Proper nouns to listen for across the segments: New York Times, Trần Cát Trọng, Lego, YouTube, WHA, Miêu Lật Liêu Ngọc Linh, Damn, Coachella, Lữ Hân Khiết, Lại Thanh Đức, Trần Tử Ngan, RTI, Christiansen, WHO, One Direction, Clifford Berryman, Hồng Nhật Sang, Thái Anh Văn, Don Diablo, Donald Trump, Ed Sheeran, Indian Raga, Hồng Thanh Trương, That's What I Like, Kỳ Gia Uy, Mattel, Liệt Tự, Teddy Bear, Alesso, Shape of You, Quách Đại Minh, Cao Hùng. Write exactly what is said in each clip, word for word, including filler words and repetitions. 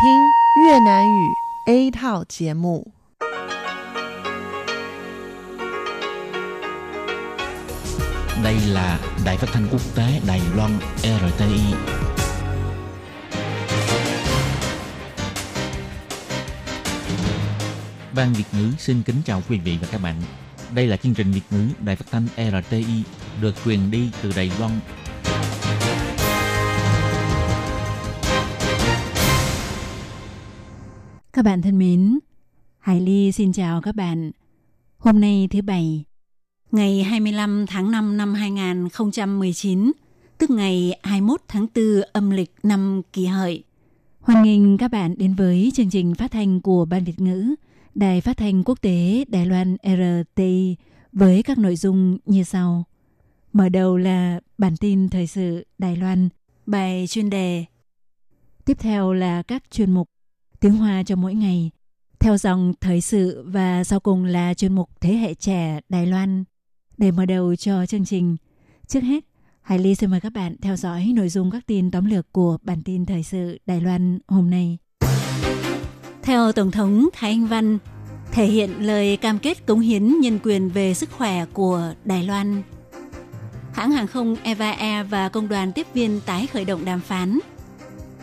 请听越南语 A 套节目。 Đây là Đài Phát thanh Quốc tế Đài Loan rờ tê i. Ban Việt ngữ xin kính chào quý vị và các bạn. Đây là chương trình Việt ngữ Đài Phát thanh rờ tê i được truyền đi từ Đài Loan. Các bạn thân mến, Hải Ly xin chào các bạn. Hôm nay thứ Bảy, ngày hai mươi lăm tháng năm năm hai nghìn không trăm mười chín, tức ngày hai mươi mốt tháng tư âm lịch năm Kỷ Hợi. Hoan nghênh các bạn đến với chương trình phát thanh của Ban Việt ngữ, Đài Phát thanh Quốc tế Đài Loan rờ tê i với các nội dung như sau. Mở đầu là bản tin thời sự Đài Loan, bài chuyên đề. Tiếp theo là các chuyên mục Tiếng Hoa cho mỗi ngày, theo dòng thời sự và sau cùng là chuyên mục Thế hệ trẻ Đài Loan. Để mở đầu cho chương trình, trước hết, Hải Ly xin mời các bạn theo dõi nội dung các tin tóm lược của bản tin thời sự Đài Loan hôm nay. Theo Tổng thống Thái Anh Văn, thể hiện lời cam kết cống hiến nhân quyền về sức khỏe của Đài Loan. Hãng hàng không Eva Air và công đoàn tiếp viên tái khởi động đàm phán.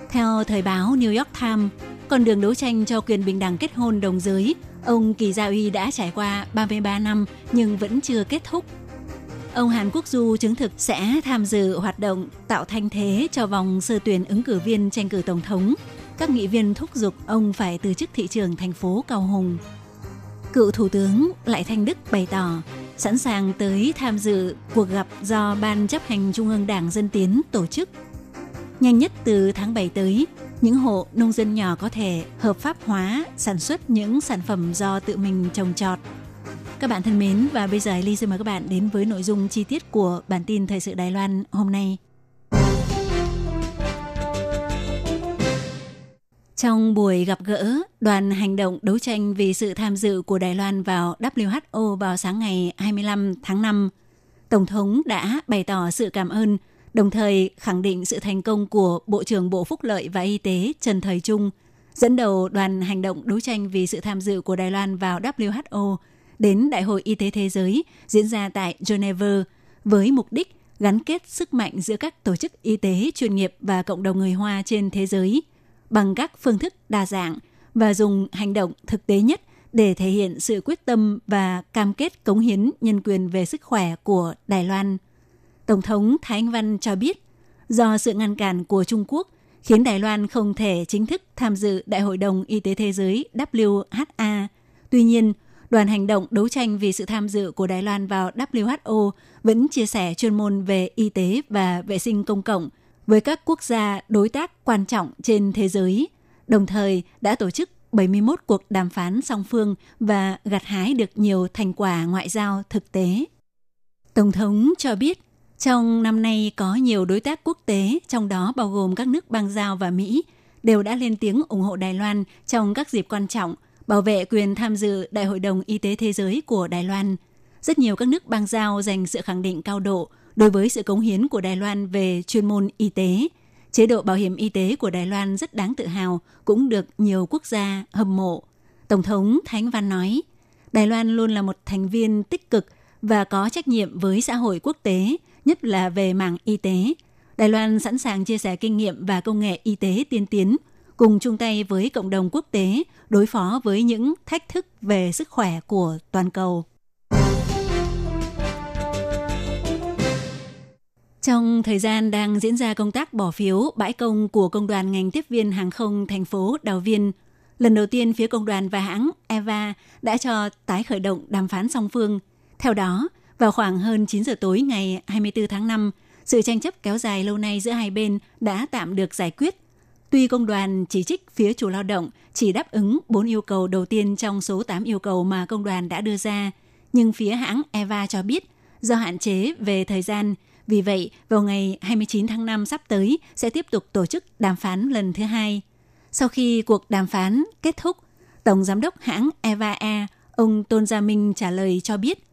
Theo thời báo New York Times, con đường đấu tranh cho quyền bình đẳng kết hôn đồng giới, ông Kỳ Gia Uy đã trải qua ba mươi ba năm nhưng vẫn chưa kết thúc. Ông Hàn Quốc Du chứng thực sẽ tham dự hoạt động tạo thanh thế cho vòng sơ tuyển ứng cử viên tranh cử Tổng thống. Các nghị viên thúc giục ông phải từ chức thị trưởng thành phố Cao Hùng. Cựu Thủ tướng Lại Thanh Đức bày tỏ sẵn sàng tới tham dự cuộc gặp do Ban chấp hành Trung ương Đảng Dân Tiến tổ chức. Nhanh nhất từ tháng bảy tới, những hộ nông dân nhỏ có thể hợp pháp hóa sản xuất những sản phẩm do tự mình trồng trọt. Các bạn thân mến, và bây giờ Ly xin mời các bạn đến với nội dung chi tiết của bản tin thời sự Đài Loan hôm nay. Trong buổi gặp gỡ đoàn hành động đấu tranh vì sự tham dự của Đài Loan vào W H O vào sáng ngày hai mươi lăm tháng năm, Tổng thống đã bày tỏ sự cảm ơn, đồng thời khẳng định sự thành công của Bộ trưởng Bộ Phúc lợi và Y tế Trần Thời Trung, dẫn đầu đoàn hành động đấu tranh vì sự tham dự của Đài Loan vào W H O đến Đại hội Y tế Thế giới diễn ra tại Geneva với mục đích gắn kết sức mạnh giữa các tổ chức y tế chuyên nghiệp và cộng đồng người Hoa trên thế giới bằng các phương thức đa dạng và dùng hành động thực tế nhất để thể hiện sự quyết tâm và cam kết cống hiến nhân quyền về sức khỏe của Đài Loan. Tổng thống Thái Anh Văn cho biết, do sự ngăn cản của Trung Quốc khiến Đài Loan không thể chính thức tham dự Đại hội đồng Y tế Thế giới W H A. Tuy nhiên, đoàn hành động đấu tranh vì sự tham dự của Đài Loan vào W H O vẫn chia sẻ chuyên môn về y tế và vệ sinh công cộng với các quốc gia đối tác quan trọng trên thế giới, đồng thời đã tổ chức bảy mươi mốt cuộc đàm phán song phương và gặt hái được nhiều thành quả ngoại giao thực tế. Tổng thống cho biết, trong năm nay có nhiều đối tác quốc tế, trong đó bao gồm các nước bang giao và Mỹ, đều đã lên tiếng ủng hộ Đài Loan trong các dịp quan trọng, bảo vệ quyền tham dự Đại hội đồng Y tế Thế giới của Đài Loan. Rất nhiều các nước bang giao dành sự khẳng định cao độ đối với sự cống hiến của Đài Loan về chuyên môn y tế. Chế độ bảo hiểm y tế của Đài Loan rất đáng tự hào, cũng được nhiều quốc gia hâm mộ. Tổng thống Thái Anh Văn nói, Đài Loan luôn là một thành viên tích cực và có trách nhiệm với xã hội quốc tế, nhất là về mảng y tế. Đài Loan sẵn sàng chia sẻ kinh nghiệm và công nghệ y tế tiên tiến, cùng chung tay với cộng đồng quốc tế đối phó với những thách thức về sức khỏe của toàn cầu. Trong thời gian đang diễn ra công tác bỏ phiếu bãi công của công đoàn ngành tiếp viên hàng không thành phố Đào Viên, lần đầu tiên phía công đoàn và hãng Eva đã cho tái khởi động đàm phán song phương. Theo đó, vào khoảng hơn chín giờ tối ngày hai mươi tư tháng năm, sự tranh chấp kéo dài lâu nay giữa hai bên đã tạm được giải quyết. Tuy công đoàn chỉ trích phía chủ lao động chỉ đáp ứng bốn yêu cầu đầu tiên trong số tám yêu cầu mà công đoàn đã đưa ra, nhưng phía hãng Eva cho biết do hạn chế về thời gian, vì vậy vào ngày hai mươi chín tháng năm sắp tới sẽ tiếp tục tổ chức đàm phán lần thứ hai. Sau khi cuộc đàm phán kết thúc, Tổng Giám đốc hãng Eva Air, ông Tôn Gia Minh trả lời cho biết,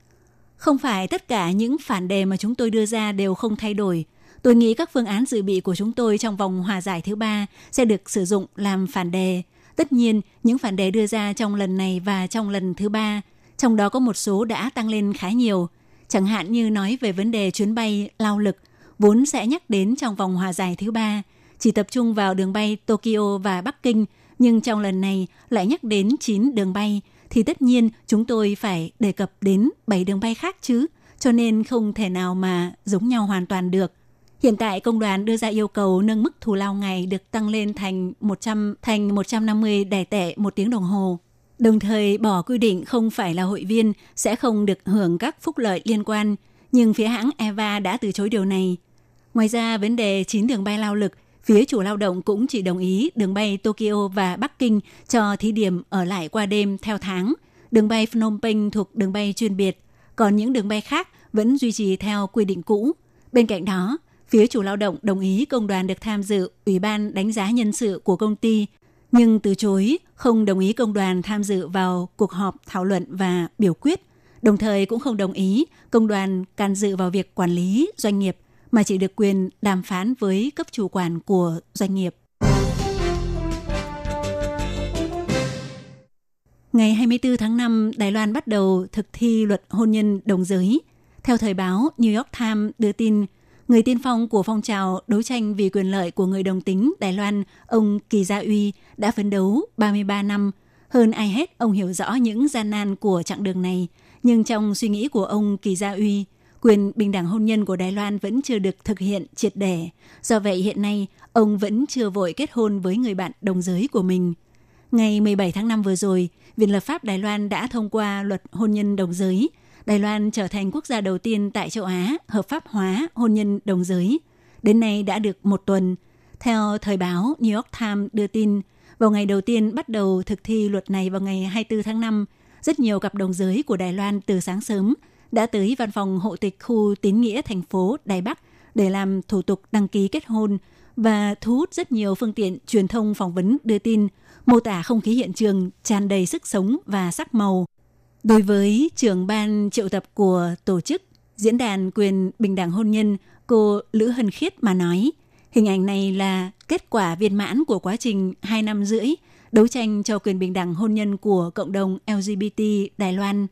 không phải tất cả những phản đề mà chúng tôi đưa ra đều không thay đổi. Tôi nghĩ các phương án dự bị của chúng tôi trong vòng hòa giải thứ ba sẽ được sử dụng làm phản đề. Tất nhiên, những phản đề đưa ra trong lần này và trong lần thứ ba, trong đó có một số đã tăng lên khá nhiều. Chẳng hạn như nói về vấn đề chuyến bay lao lực, vốn sẽ nhắc đến trong vòng hòa giải thứ ba, chỉ tập trung vào đường bay Tokyo và Bắc Kinh, nhưng trong lần này lại nhắc đến chín đường bay, thì tất nhiên chúng tôi phải đề cập đến bảy đường bay khác chứ, cho nên không thể nào mà giống nhau hoàn toàn được. Hiện tại công đoàn đưa ra yêu cầu nâng mức thù lao ngày được tăng lên thành một trăm thành một trăm năm mươi đài tệ một tiếng đồng hồ. Đồng thời bỏ quy định không phải là hội viên sẽ không được hưởng các phúc lợi liên quan, nhưng phía hãng Eva đã từ chối điều này. Ngoài ra vấn đề chín đường bay lao lực, phía chủ lao động cũng chỉ đồng ý đường bay Tokyo và Bắc Kinh cho thí điểm ở lại qua đêm theo tháng. Đường bay Phnom Penh thuộc đường bay chuyên biệt, còn những đường bay khác vẫn duy trì theo quy định cũ. Bên cạnh đó, phía chủ lao động đồng ý công đoàn được tham dự Ủy ban đánh giá nhân sự của công ty, nhưng từ chối không đồng ý công đoàn tham dự vào cuộc họp thảo luận và biểu quyết, đồng thời cũng không đồng ý công đoàn can dự vào việc quản lý doanh nghiệp, mà chỉ được quyền đàm phán với cấp chủ quản của doanh nghiệp. Ngày hai mươi tư tháng năm, Đài Loan bắt đầu thực thi luật hôn nhân đồng giới. Theo thời báo New York Times đưa tin, người tiên phong của phong trào đấu tranh vì quyền lợi của người đồng tính Đài Loan, ông Kỳ Gia Uy đã phấn đấu ba mươi ba năm. Hơn ai hết, ông hiểu rõ những gian nan của chặng đường này. Nhưng trong suy nghĩ của ông Kỳ Gia Uy, quyền bình đẳng hôn nhân của Đài Loan vẫn chưa được thực hiện triệt để. Do vậy hiện nay, ông vẫn chưa vội kết hôn với người bạn đồng giới của mình. Ngày mười bảy tháng năm vừa rồi, Viện Lập pháp Đài Loan đã thông qua luật hôn nhân đồng giới. Đài Loan trở thành quốc gia đầu tiên tại châu Á hợp pháp hóa hôn nhân đồng giới. Đến nay đã được một tuần. Theo thời báo New York Times đưa tin, vào ngày đầu tiên bắt đầu thực thi luật này vào ngày hai mươi tư tháng năm, rất nhiều cặp đồng giới của Đài Loan từ sáng sớm đã tới văn phòng hộ tịch khu tín nghĩa thành phố Đài Bắc để làm thủ tục đăng ký kết hôn và thu hút rất nhiều phương tiện truyền thông phỏng vấn đưa tin, mô tả không khí hiện trường tràn đầy sức sống và sắc màu. Đối với trưởng ban triệu tập của tổ chức Diễn đàn Quyền Bình đẳng Hôn nhân, cô Lữ Hân Khiết mà nói, hình ảnh này là kết quả viên mãn của quá trình hai năm rưỡi đấu tranh cho quyền bình đẳng hôn nhân của cộng đồng lờ giê bê tê Đài Loan.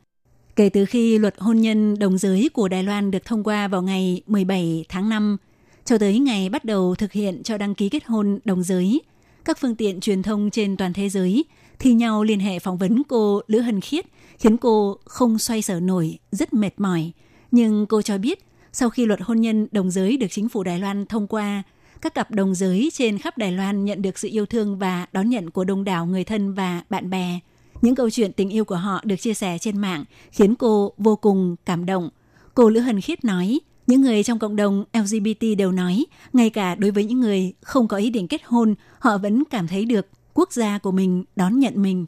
Kể từ khi luật hôn nhân đồng giới của Đài Loan được thông qua vào ngày mười bảy tháng năm, cho tới ngày bắt đầu thực hiện cho đăng ký kết hôn đồng giới, các phương tiện truyền thông trên toàn thế giới thi nhau liên hệ phỏng vấn cô Lữ Hân Khiết, khiến cô không xoay sở nổi, rất mệt mỏi. Nhưng cô cho biết, sau khi luật hôn nhân đồng giới được chính phủ Đài Loan thông qua, các cặp đồng giới trên khắp Đài Loan nhận được sự yêu thương và đón nhận của đông đảo người thân và bạn bè. Những câu chuyện tình yêu của họ được chia sẻ trên mạng khiến cô vô cùng cảm động. Cô Lữ Hân Khiết nói, những người trong cộng đồng lờ giê bê tê đều nói, ngay cả đối với những người không có ý định kết hôn, họ vẫn cảm thấy được quốc gia của mình đón nhận mình.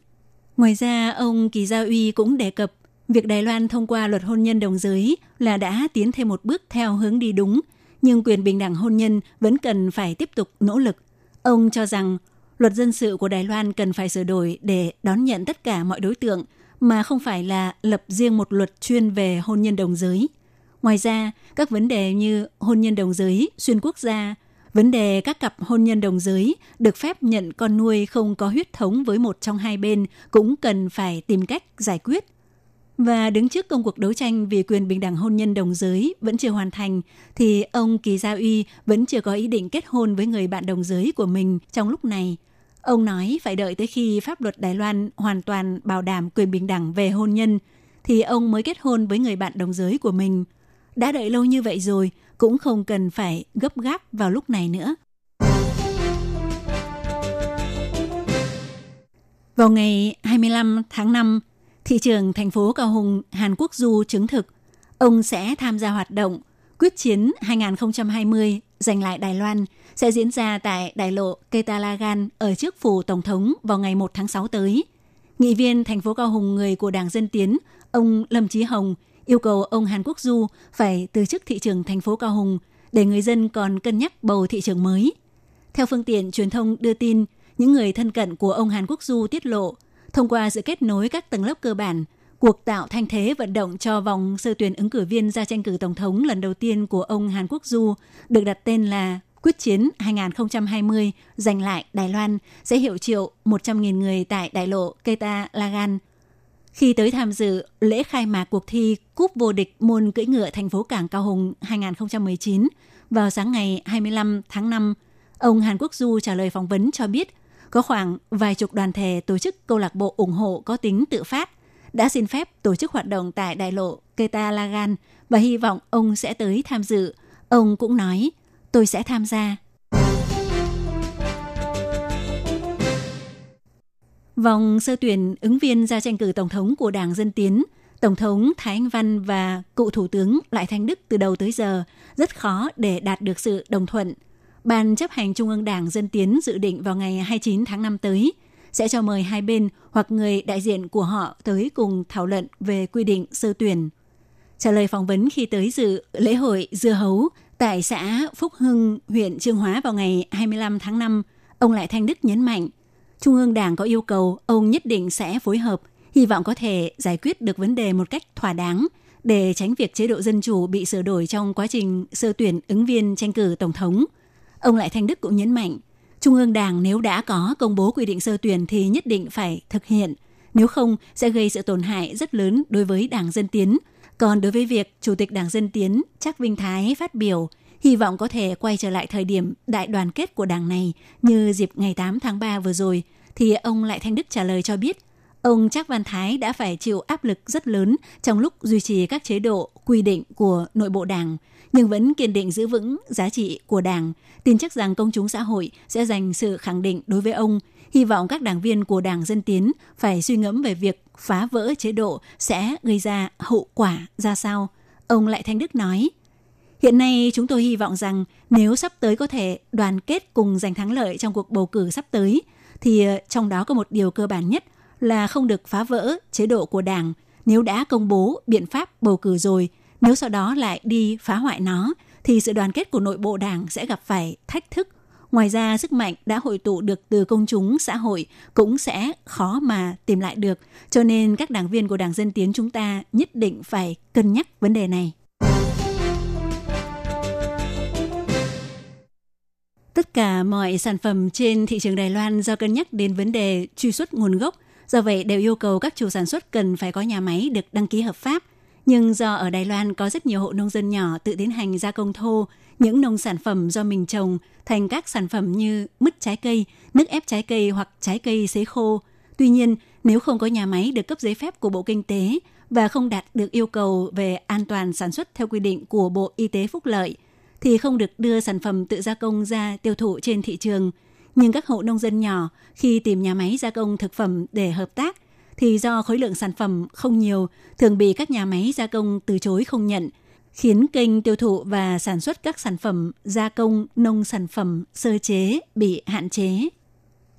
Ngoài ra, ông Kỳ Gia Uy cũng đề cập việc Đài Loan thông qua luật hôn nhân đồng giới là đã tiến thêm một bước theo hướng đi đúng, nhưng quyền bình đẳng hôn nhân vẫn cần phải tiếp tục nỗ lực. Ông cho rằng luật dân sự của Đài Loan cần phải sửa đổi để đón nhận tất cả mọi đối tượng, mà không phải là lập riêng một luật chuyên về hôn nhân đồng giới. Ngoài ra, các vấn đề như hôn nhân đồng giới xuyên quốc gia, vấn đề các cặp hôn nhân đồng giới được phép nhận con nuôi không có huyết thống với một trong hai bên cũng cần phải tìm cách giải quyết. Và đứng trước công cuộc đấu tranh vì quyền bình đẳng hôn nhân đồng giới vẫn chưa hoàn thành, thì ông Kỳ Gia Uy vẫn chưa có ý định kết hôn với người bạn đồng giới của mình trong lúc này. Ông nói phải đợi tới khi pháp luật Đài Loan hoàn toàn bảo đảm quyền bình đẳng về hôn nhân, thì ông mới kết hôn với người bạn đồng giới của mình. Đã đợi lâu như vậy rồi, cũng không cần phải gấp gáp vào lúc này nữa. Vào ngày hai mươi lăm tháng năm, thị trưởng thành phố Cao Hùng, Hàn Quốc Du chứng thực, ông sẽ tham gia hoạt động Quyết chiến hai không hai không giành lại Đài Loan sẽ diễn ra tại đại lộ Ketalagan ở trước phủ Tổng thống vào ngày một tháng sáu tới. Nghị viên thành phố Cao Hùng người của Đảng Dân Tiến, ông Lâm Chí Hồng, yêu cầu ông Hàn Quốc Du phải từ chức thị trưởng thành phố Cao Hùng để người dân còn cân nhắc bầu thị trưởng mới. Theo phương tiện truyền thông đưa tin, những người thân cận của ông Hàn Quốc Du tiết lộ, thông qua sự kết nối các tầng lớp cơ bản, Cuộc tạo thanh thế vận động cho vòng sơ tuyển ứng cử viên ra tranh cử tổng thống lần đầu tiên của ông Hàn Quốc Du được đặt tên là Quyết chiến hai không hai không giành lại Đài Loan sẽ hiệu triệu một trăm nghìn người tại đại lộ Ketalagan. Khi tới tham dự lễ khai mạc cuộc thi Cúp vô địch môn cưỡi ngựa thành phố Cảng Cao Hùng hai không một chín vào sáng ngày hai mươi lăm tháng năm, ông Hàn Quốc Du trả lời phỏng vấn cho biết có khoảng vài chục đoàn thể tổ chức câu lạc bộ ủng hộ có tính tự phát đã xin phép tổ chức hoạt động tại đại lộ Ketalagan và hy vọng ông sẽ tới tham dự. Ông cũng nói, tôi sẽ tham gia. Vòng sơ tuyển ứng viên ra tranh cử tổng thống của Đảng Dân Tiến, Tổng thống Thái Anh Văn và cựu Thủ tướng Lại Thanh Đức từ đầu tới giờ rất khó để đạt được sự đồng thuận. Ban chấp hành Trung ương Đảng Dân Tiến dự định vào ngày hai mươi chín tháng năm tới sẽ cho mời hai bên hoặc người đại diện của họ tới cùng thảo luận về quy định sơ tuyển. Trả lời phỏng vấn khi tới dự lễ hội dưa hấu tại xã Phúc Hưng, huyện Chương Hóa vào ngày hai mươi lăm tháng năm, ông Lại Thanh Đức nhấn mạnh Trung ương Đảng có yêu cầu ông nhất định sẽ phối hợp, hy vọng có thể giải quyết được vấn đề một cách thỏa đáng để tránh việc chế độ dân chủ bị sửa đổi trong quá trình sơ tuyển ứng viên tranh cử tổng thống. Ông Lại Thanh Đức cũng nhấn mạnh, Trung ương Đảng nếu đã có công bố quy định sơ tuyển thì nhất định phải thực hiện, nếu không sẽ gây sự tổn hại rất lớn đối với Đảng Dân Tiến. Còn đối với việc Chủ tịch Đảng Dân Tiến Trác Vinh Thái phát biểu, hy vọng có thể quay trở lại thời điểm đại đoàn kết của đảng này như dịp ngày tám tháng ba vừa rồi, thì ông Lại Thanh Đức trả lời cho biết, ông Trác Văn Thái đã phải chịu áp lực rất lớn trong lúc duy trì các chế độ, quy định của nội bộ đảng, nhưng vẫn kiên định giữ vững giá trị của đảng. Tin chắc rằng công chúng xã hội sẽ dành sự khẳng định đối với ông. Hy vọng các đảng viên của Đảng Dân Tiến phải suy ngẫm về việc phá vỡ chế độ sẽ gây ra hậu quả ra sao. Ông Lại Thanh Đức nói, hiện nay chúng tôi hy vọng rằng nếu sắp tới có thể đoàn kết cùng giành thắng lợi trong cuộc bầu cử sắp tới, thì trong đó có một điều cơ bản nhất là không được phá vỡ chế độ của đảng. Nếu đã công bố biện pháp bầu cử rồi, nếu sau đó lại đi phá hoại nó, thì sự đoàn kết của nội bộ đảng sẽ gặp phải thách thức. Ngoài ra, sức mạnh đã hội tụ được từ công chúng xã hội cũng sẽ khó mà tìm lại được. Cho nên các đảng viên của Đảng Dân Tiến chúng ta nhất định phải cân nhắc vấn đề này. Tất cả mọi sản phẩm trên thị trường Đài Loan do cân nhắc đến vấn đề truy xuất nguồn gốc, do vậy đều yêu cầu các chủ sản xuất cần phải có nhà máy được đăng ký hợp pháp. Nhưng do ở Đài Loan có rất nhiều hộ nông dân nhỏ tự tiến hành gia công thô những nông sản phẩm do mình trồng thành các sản phẩm như mứt trái cây, nước ép trái cây hoặc trái cây sấy khô. Tuy nhiên, nếu không có nhà máy được cấp giấy phép của Bộ Kinh tế và không đạt được yêu cầu về an toàn sản xuất theo quy định của Bộ Y tế Phúc Lợi, thì không được đưa sản phẩm tự gia công ra tiêu thụ trên thị trường. Nhưng các hộ nông dân nhỏ khi tìm nhà máy gia công thực phẩm để hợp tác, thì do khối lượng sản phẩm không nhiều, thường bị các nhà máy gia công từ chối không nhận, khiến kênh tiêu thụ và sản xuất các sản phẩm gia công nông sản phẩm sơ chế bị hạn chế.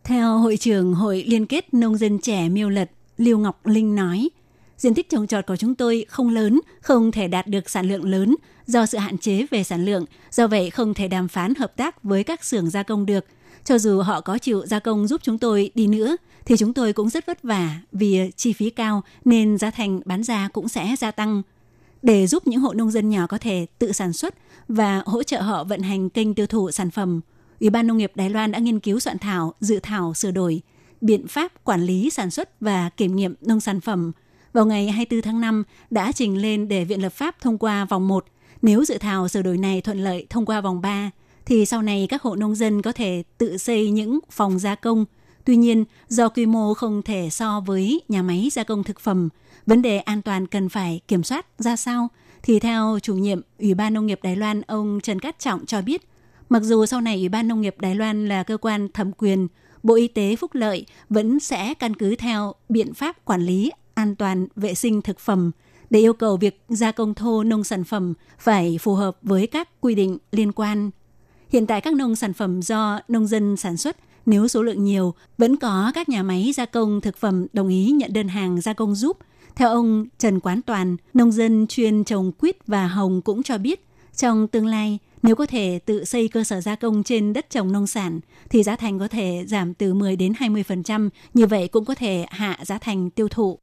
Theo Hội trưởng Hội Liên kết Nông dân trẻ Miêu Lật, Liêu Ngọc Linh nói, diện tích trồng trọt của chúng tôi không lớn, không thể đạt được sản lượng lớn do sự hạn chế về sản lượng, do vậy không thể đàm phán hợp tác với các xưởng gia công được. Cho dù họ có chịu gia công giúp chúng tôi đi nữa, thì chúng tôi cũng rất vất vả vì chi phí cao nên giá thành bán ra cũng sẽ gia tăng. Để giúp những hộ nông dân nhỏ có thể tự sản xuất và hỗ trợ họ vận hành kênh tiêu thụ sản phẩm, Ủy ban Nông nghiệp Đài Loan đã nghiên cứu soạn thảo dự thảo sửa đổi biện pháp quản lý sản xuất và kiểm nghiệm nông sản phẩm. Vào ngày hai mươi tư tháng năm đã trình lên để Viện Lập pháp thông qua vòng một. Nếu dự thảo sửa đổi này thuận lợi thông qua vòng ba, thì sau này các hộ nông dân có thể tự xây những phòng gia công. Tuy nhiên, do quy mô không thể so với nhà máy gia công thực phẩm, vấn đề an toàn cần phải kiểm soát ra sao? Thì theo chủ nhiệm Ủy ban Nông nghiệp Đài Loan, ông Trần Cát Trọng cho biết, mặc dù sau này Ủy ban Nông nghiệp Đài Loan là cơ quan thẩm quyền, Bộ Y tế Phúc Lợi vẫn sẽ căn cứ theo biện pháp quản lý an toàn vệ sinh thực phẩm để yêu cầu việc gia công thô nông sản phẩm phải phù hợp với các quy định liên quan. Hiện tại các nông sản phẩm do nông dân sản xuất, nếu số lượng nhiều, vẫn có các nhà máy gia công thực phẩm đồng ý nhận đơn hàng gia công giúp. Theo ông Trần Quán Toàn, nông dân chuyên trồng quýt và hồng cũng cho biết, trong tương lai, nếu có thể tự xây cơ sở gia công trên đất trồng nông sản, thì giá thành có thể giảm từ mười đến hai mươi phần trăm, như vậy cũng có thể hạ giá thành tiêu thụ.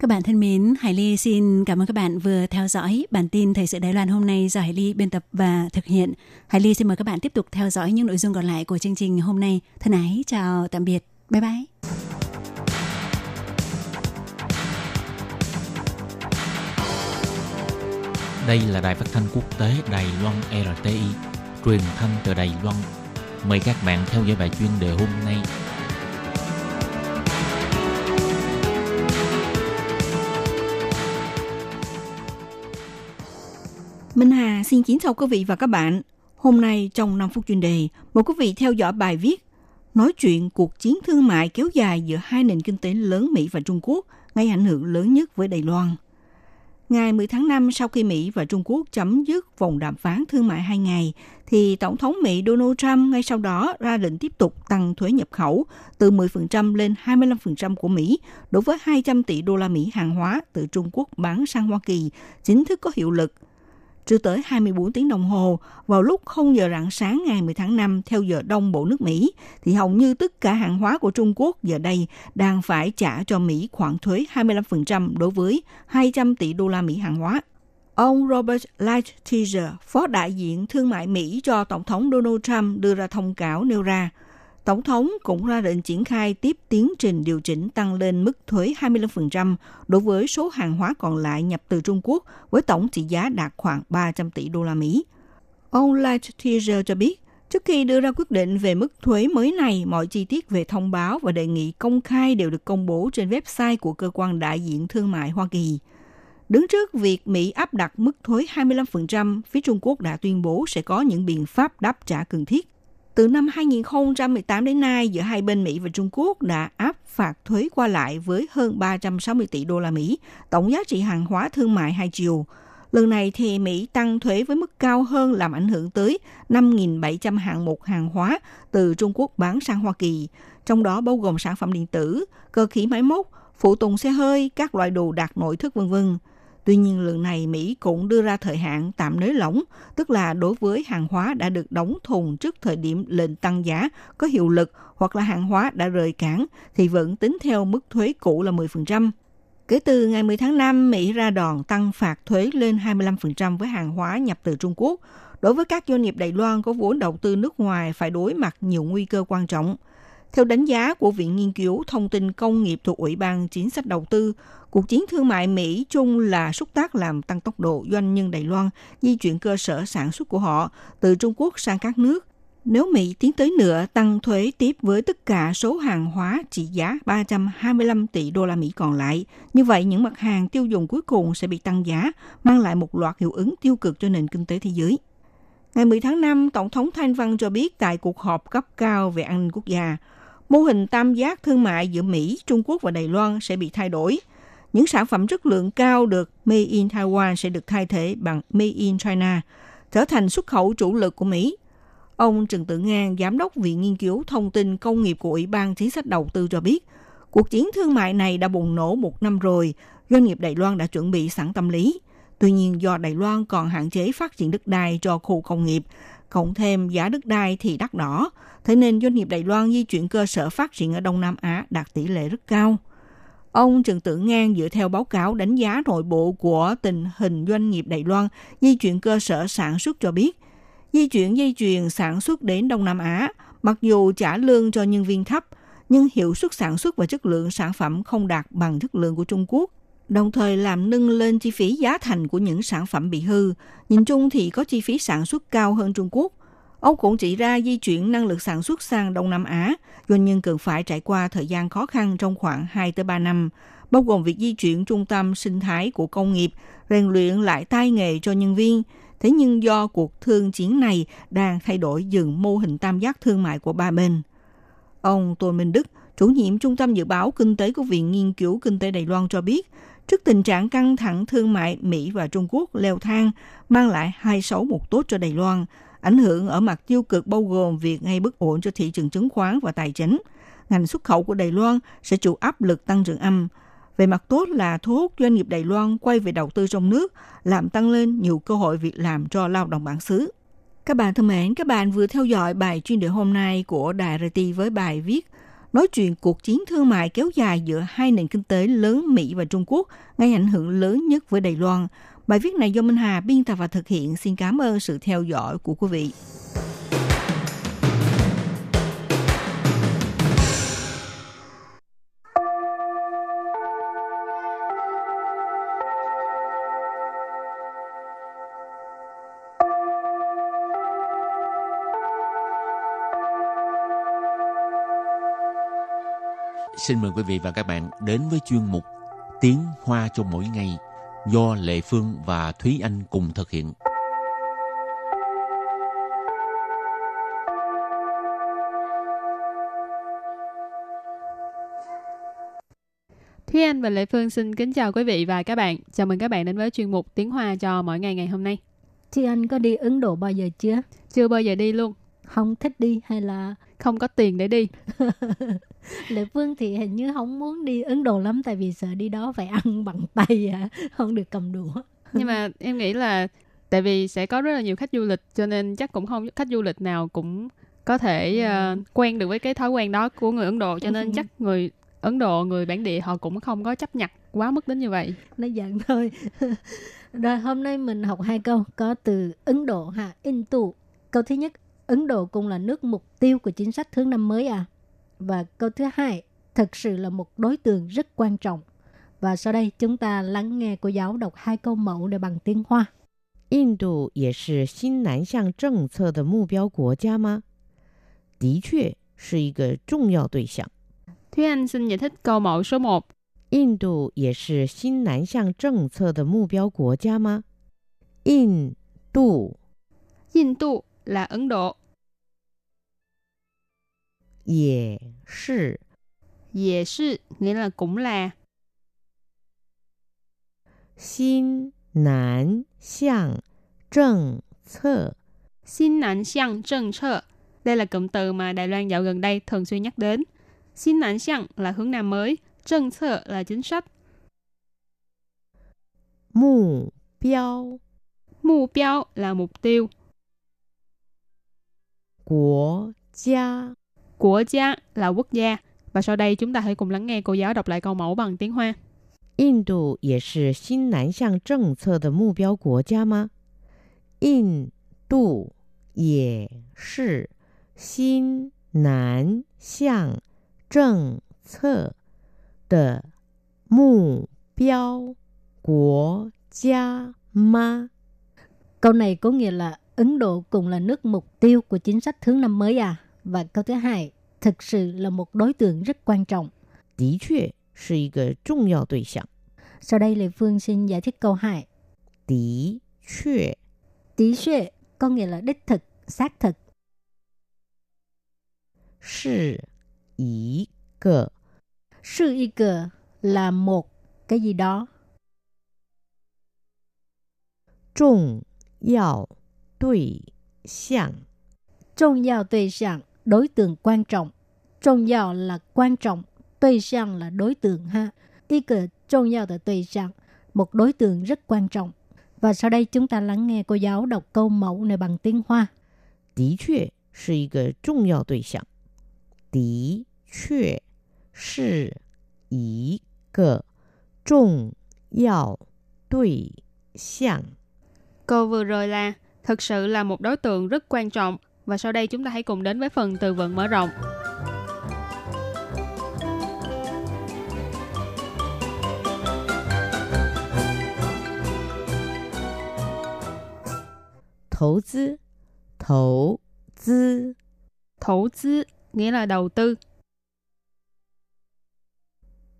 Các bạn thân mến, Hải Ly xin cảm ơn các bạn vừa theo dõi bản tin Thời sự Đài Loan hôm nay do Hải Ly biên tập và thực hiện. Hải Ly xin mời các bạn tiếp tục theo dõi những nội dung còn lại của chương trình hôm nay. Thân ái, chào, tạm biệt. Bye bye. Đây là đài phát thanh quốc tế Đài Loan rờ tê i, truyền thanh từ Đài Loan. Mời các bạn theo dõi bài chuyên đề hôm nay. Minh Hà xin kính chào quý vị và các bạn. Hôm nay trong năm phút chuyên đề, mời quý vị theo dõi bài viết nói chuyện cuộc chiến thương mại kéo dài giữa hai nền kinh tế lớn Mỹ và Trung Quốc gây ảnh hưởng lớn nhất với Đài Loan. Ngày mười tháng năm, sau khi Mỹ và Trung Quốc chấm dứt vòng đàm phán thương mại hai ngày, thì Tổng thống Mỹ Donald Trump ngay sau đó ra lệnh tiếp tục tăng thuế nhập khẩu từ mười phần trăm lên hai mươi lăm phần trăm của Mỹ đối với hai trăm tỷ đô la Mỹ hàng hóa từ Trung Quốc bán sang Hoa Kỳ, chính thức có hiệu lực. Chưa tới hai mươi bốn tiếng đồng hồ, vào lúc không giờ rạng sáng ngày mười tháng năm theo giờ Đông Bộ nước Mỹ, thì hầu như tất cả hàng hóa của Trung Quốc giờ đây đang phải trả cho Mỹ khoản thuế hai mươi lăm phần trăm đối với hai trăm tỷ đô la Mỹ hàng hóa. Ông Robert Lighthizer, phó đại diện thương mại Mỹ cho Tổng thống Donald Trump đưa ra thông cáo nêu ra, Tổng thống cũng ra lệnh triển khai tiếp tiến trình điều chỉnh tăng lên mức thuế hai mươi lăm phần trăm đối với số hàng hóa còn lại nhập từ Trung Quốc với tổng trị giá đạt khoảng ba trăm tỷ đô la Mỹ. Ông Lighthizer cho biết, trước khi đưa ra quyết định về mức thuế mới này, mọi chi tiết về thông báo và đề nghị công khai đều được công bố trên website của Cơ quan Đại diện Thương mại Hoa Kỳ. Đứng trước việc Mỹ áp đặt mức thuế hai mươi lăm phần trăm, phía Trung Quốc đã tuyên bố sẽ có những biện pháp đáp trả cần thiết. Từ năm hai không một tám đến nay, giữa hai bên Mỹ và Trung Quốc đã áp phạt thuế qua lại với hơn ba trăm sáu mươi tỷ đô la Mỹ, tổng giá trị hàng hóa thương mại hai chiều. Lần này thì Mỹ tăng thuế với mức cao hơn làm ảnh hưởng tới năm nghìn bảy trăm hạng mục hàng hóa từ Trung Quốc bán sang Hoa Kỳ, trong đó bao gồm sản phẩm điện tử, cơ khí máy móc, phụ tùng xe hơi, các loại đồ đạc nội thất vân vân. Tuy nhiên, lần này Mỹ cũng đưa ra thời hạn tạm nới lỏng, tức là đối với hàng hóa đã được đóng thùng trước thời điểm lệnh tăng giá có hiệu lực hoặc là hàng hóa đã rời cảng thì vẫn tính theo mức thuế cũ là mười phần trăm. Kể từ ngày mười tháng năm, Mỹ ra đòn tăng phạt thuế lên hai mươi lăm phần trăm với hàng hóa nhập từ Trung Quốc. Đối với các doanh nghiệp Đài Loan có vốn đầu tư nước ngoài phải đối mặt nhiều nguy cơ quan trọng. Theo đánh giá của Viện Nghiên cứu Thông tin Công nghiệp thuộc Ủy ban Chính sách Đầu tư, cuộc chiến thương mại Mỹ-Trung là xúc tác làm tăng tốc độ doanh nhân Đài Loan di chuyển cơ sở sản xuất của họ từ Trung Quốc sang các nước. Nếu Mỹ tiến tới nữa tăng thuế tiếp với tất cả số hàng hóa trị giá ba trăm hai mươi lăm tỷ đô la Mỹ còn lại, như vậy những mặt hàng tiêu dùng cuối cùng sẽ bị tăng giá, mang lại một loạt hiệu ứng tiêu cực cho nền kinh tế thế giới. Ngày mười tháng năm, Tổng thống Thái Anh Văn cho biết tại cuộc họp cấp cao về an ninh quốc gia, mô hình tam giác thương mại giữa Mỹ, Trung Quốc và Đài Loan sẽ bị thay đổi. Những sản phẩm chất lượng cao được Made in Taiwan sẽ được thay thế bằng Made in China, trở thành xuất khẩu chủ lực của Mỹ. Ông Trần Tử Ngan, Giám đốc Viện Nghiên cứu Thông tin Công nghiệp của Ủy ban Chính sách Đầu tư cho biết, cuộc chiến thương mại này đã bùng nổ một năm rồi, doanh nghiệp Đài Loan đã chuẩn bị sẵn tâm lý. Tuy nhiên, do Đài Loan còn hạn chế phát triển đất đai cho khu công nghiệp, cộng thêm giá đất đai thì đắt đỏ, thế nên doanh nghiệp Đài Loan di chuyển cơ sở phát triển ở Đông Nam Á đạt tỷ lệ rất cao. Ông Trần Tử Ngan dựa theo báo cáo đánh giá nội bộ của tình hình doanh nghiệp Đài Loan di chuyển cơ sở sản xuất cho biết, di chuyển dây chuyền sản xuất đến Đông Nam Á, mặc dù trả lương cho nhân viên thấp, nhưng hiệu suất sản xuất và chất lượng sản phẩm không đạt bằng chất lượng của Trung Quốc, đồng thời làm nâng lên chi phí giá thành của những sản phẩm bị hư. Nhìn chung thì có chi phí sản xuất cao hơn Trung Quốc. Ông cũng chỉ ra di chuyển năng lực sản xuất sang Đông Nam Á, doanh nhân cần phải trải qua thời gian khó khăn trong khoảng hai tới ba năm, bao gồm việc di chuyển trung tâm sinh thái của công nghiệp, rèn luyện lại tay nghề cho nhân viên. Thế nhưng do cuộc thương chiến này đang thay đổi dần mô hình tam giác thương mại của ba bên. Ông Tô Minh Đức, chủ nhiệm Trung tâm Dự báo Kinh tế của Viện Nghiên cứu Kinh tế Đài Loan cho biết, trước tình trạng căng thẳng thương mại Mỹ và Trung Quốc leo thang mang lại hai xấu một tốt cho Đài Loan, ảnh hưởng ở mặt tiêu cực bao gồm việc gây bất ổn cho thị trường chứng khoán và tài chính. Ngành xuất khẩu của Đài Loan sẽ chịu áp lực tăng trưởng âm. Về mặt tốt là thu hút doanh nghiệp Đài Loan quay về đầu tư trong nước, làm tăng lên nhiều cơ hội việc làm cho lao động bản xứ. Các bạn thân mến, các bạn vừa theo dõi bài chuyên đề hôm nay của Đài rờ tê i với bài viết nói chuyện cuộc chiến thương mại kéo dài giữa hai nền kinh tế lớn Mỹ và Trung Quốc gây ảnh hưởng lớn nhất với Đài Loan. Bài viết này do Minh Hà biên tập và thực hiện. Xin cảm ơn sự theo dõi của quý vị. Xin mời quý vị và các bạn đến với chuyên mục Tiếng Hoa cho mỗi ngày do Lệ Phương và Thúy Anh cùng thực hiện. Thúy Anh và Lệ Phương xin kính chào quý vị và các bạn. Chào mừng các bạn đến với chuyên mục Tiếng Hoa cho mỗi ngày ngày hôm nay. Thúy Anh có đi Ấn Độ bao giờ chưa? Chưa bao giờ đi luôn. Không thích đi hay là không có tiền để đi? Lệ Phương thì hình như không muốn đi Ấn Độ lắm, tại vì sợ đi đó phải ăn bằng tay, à, không được cầm đũa. Nhưng mà em nghĩ là tại vì sẽ có rất là nhiều khách du lịch, cho nên chắc cũng không khách du lịch nào cũng có thể uh, quen được với cái thói quen đó của người Ấn Độ, cho nên chắc người Ấn Độ, người bản địa họ cũng không có chấp nhận quá mức đến như vậy. Nó giận thôi. Rồi hôm nay mình học hai câu có từ Ấn Độ ha, Intu. Câu thứ nhất, Ấn Độ cũng là nước mục tiêu của chính sách hướng năm mới à? Và câu thứ hai, thật sự là một đối tượng rất quan trọng. Và sau đây chúng ta lắng nghe cô giáo đọc hai câu mẫu để bằng tiếng Hoa. Ấn Độ cũng là chính sách hướng Nam mà? Thúy Anh xin giải thích câu mẫu số một. Ấn Độ cũng là chính sách hướng Nam mà? Ấn Độ. Ấn Độ là Ấn Độ. Yè shì. Yè shì nghĩa là cũng là. Xin nán xiang trần chợ. Xin nán xiang trần chợ. Đây là cụm từ mà Đài Loan dạo gần đây thường xuyên nhắc đến. Xin nán xiang là hướng Nam mới. Trần chợ là chính sách. Mục tiêu. Mục tiêu là mục tiêu. Quốc gia. Quốc gia là quốc gia. Và sau đây chúng ta hãy cùng lắng nghe cô giáo đọc lại câu mẫu bằng tiếng Hoa. Ấn Độ cũng là chính sách hướng Nam của quốc gia mà? Ấn Độ cũng là chính sách hướng Nam quốc gia mà? Câu này có nghĩa là Ấn Độ cũng là nước mục tiêu của chính sách hướng năm mới à? Và câu thứ hai, thực sự là một đối tượng rất quan trọng. Sau đây Lê Phương xin giải thích câu hai. Tí chue. Tí chue có nghĩa là đích thực, xác thực. Sì yì ge. Sì yì ge là một cái gì đó. Trọng yếu đối tượng. Trọng yếu đối tượng, đối tượng quan trọng. Trọng yếu là quan trọng, đối tượng là đối tượng ha. Ý cờ trọng yếu là đối tượng, một đối tượng rất quan trọng. Và sau đây chúng ta lắng nghe cô giáo đọc câu mẫu này bằng tiếng Hoa. Đích chue là một cái trọng yếu đối tượng. Đích chue là một trọng yếu đối tượng. Câu vừa rồi là thực sự là một đối tượng rất quan trọng. Và sau đây chúng ta hãy cùng đến với phần từ vựng mở rộng. Thấu tư. Thấu tư. Thấu tư nghĩa là đầu tư.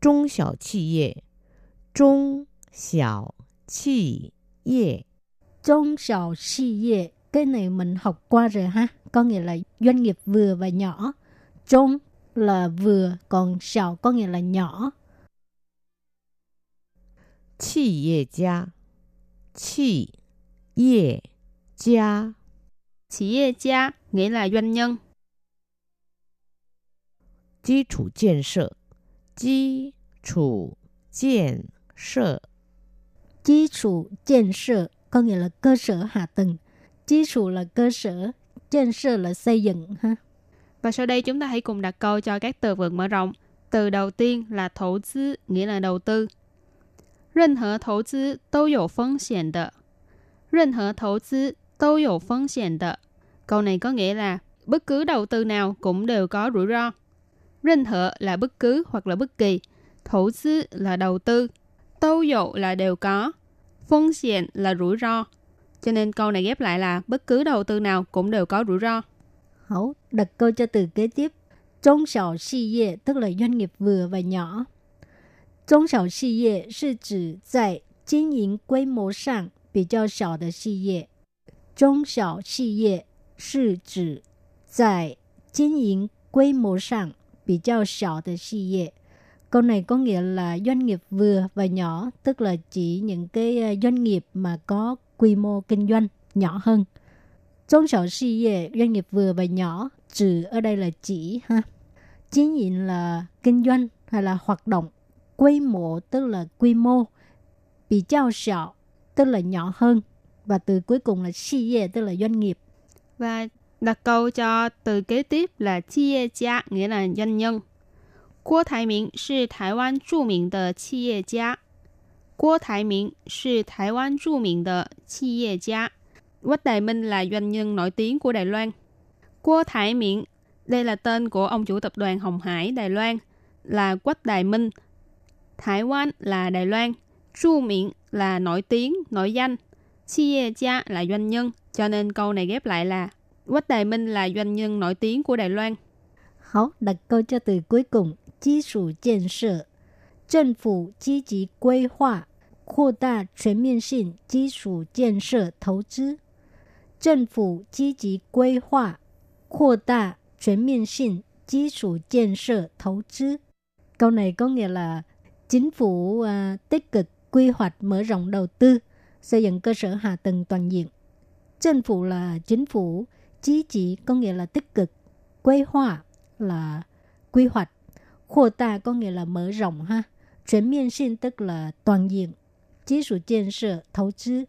Trung xảo chi yê. Trung xảo chi yê. Trung xảo chi yê. Cái này mình học qua rồi ha, có nghĩa là doanh nghiệp vừa và nhỏ. Trung là vừa, còn xào có nghĩa là nhỏ. Chi yê gia. Chi yê gia. Chi yê gia nghĩa là doanh nhân. Chí chủ kiến sơ. Chí chủ kiến sơ. Chí chủ kiến sơ có nghĩa là cơ sở hạ tầng. Chí chủ là cơ sở, trên sơ là xây dựng ha. Và sau đây chúng ta hãy cùng đặt câu cho các từ vựng mở rộng. Từ đầu tiên là thổ tư, nghĩa là đầu tư. Rên hờ thổ tư đều có phong hiểm đợ. Rên hờ thổ tư đều có phong hiểm đợ. Câu này có nghĩa là bất cứ đầu tư nào cũng đều có rủi ro. Rên hờ là bất cứ hoặc là bất kỳ. Thổ tư là đầu tư. Đều có là đều có. Phong hiểm là rủi ro. Cho nên câu này ghép lại là bất cứ đầu tư nào cũng đều có rủi ro. Hảo, đặt câu cho từ kế tiếp. Trung sảo xí nghiệp, tức là doanh nghiệp vừa và nhỏ. Trung sảo xí nghiệp là chỉ tại kinh doanh quy mô sang bị较小的企业. Trung sảo xí nghiệp là chỉ tại kinh doanh quy mô sang bị较小的企业. Câu này có nghĩa là doanh nghiệp vừa và nhỏ, tức là chỉ những cái doanh nghiệp mà có quy mô kinh doanh nhỏ hơn. Trung sảo xí nghiệp, doanh nghiệp vừa và nhỏ, trừ ở đây là chỉ ha. Chính diện là kinh doanh hay là hoạt động. Quy mô tức là quy mô. Bị chào sọ tức là nhỏ hơn. Và từ cuối cùng là xí nghiệp tức là doanh nghiệp. Và đặt câu cho từ kế tiếp là chi yê gia, nghĩa là doanh nhân. Guo Thái Minh là Thái Văn trụ mình de chi yê gia. Guo Thái Minh là Thái Văn trụ mình de chi yê gia. Quách Đại Minh là doanh nhân nổi tiếng của Đài Loan. Guo Thái Minh, đây là tên của ông chủ tập đoàn Hồng Hải Đài Loan, là Quách Đại Minh. Thái Quan là Đài Loan. Chu Miệng là nổi tiếng, nổi danh. Chi Ye Cha là doanh nhân. Cho nên câu này ghép lại là Quách Đại Minh là doanh nhân nổi tiếng của Đài Loan. Hảo, đặt câu cho từ cuối cùng. Chí sủ kiến sở. Chính phủ chí chí quy hoạch, khu đa toàn miễn sinh chí sủ kiến sở đầu tư. Chính phủ chí chí quy hoạch, khu đa toàn miễn sinh chí sủ kiến sở đầu tư. Câu này có nghĩa là chính phủ à, tích cực quy hoạch mở rộng đầu tư, xây dựng cơ sở hạ tầng toàn diện. Chính phủ là chính phủ, chí chỉ có nghĩa là tích cực, quy hoạch là quy hoạch, khu ta có nghĩa là mở rộng ha, chuyển miên sinh tức là toàn diện, chí sủ kiến sở đầu tư,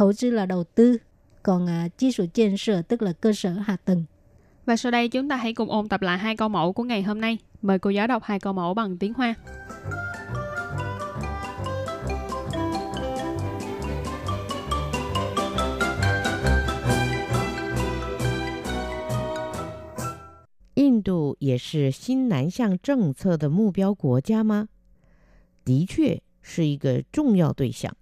đầu tư là đầu tư, còn à, chí sủ kiến sở tức là cơ sở hạ tầng. Và sau đây chúng ta hãy cùng ôn tập lại hai câu mẫu của ngày hôm nay. Mời cô giáo đọc hai câu mẫu bằng tiếng Hoa. 印度也是新南向政策的目标国家吗？的确是一个重要对象。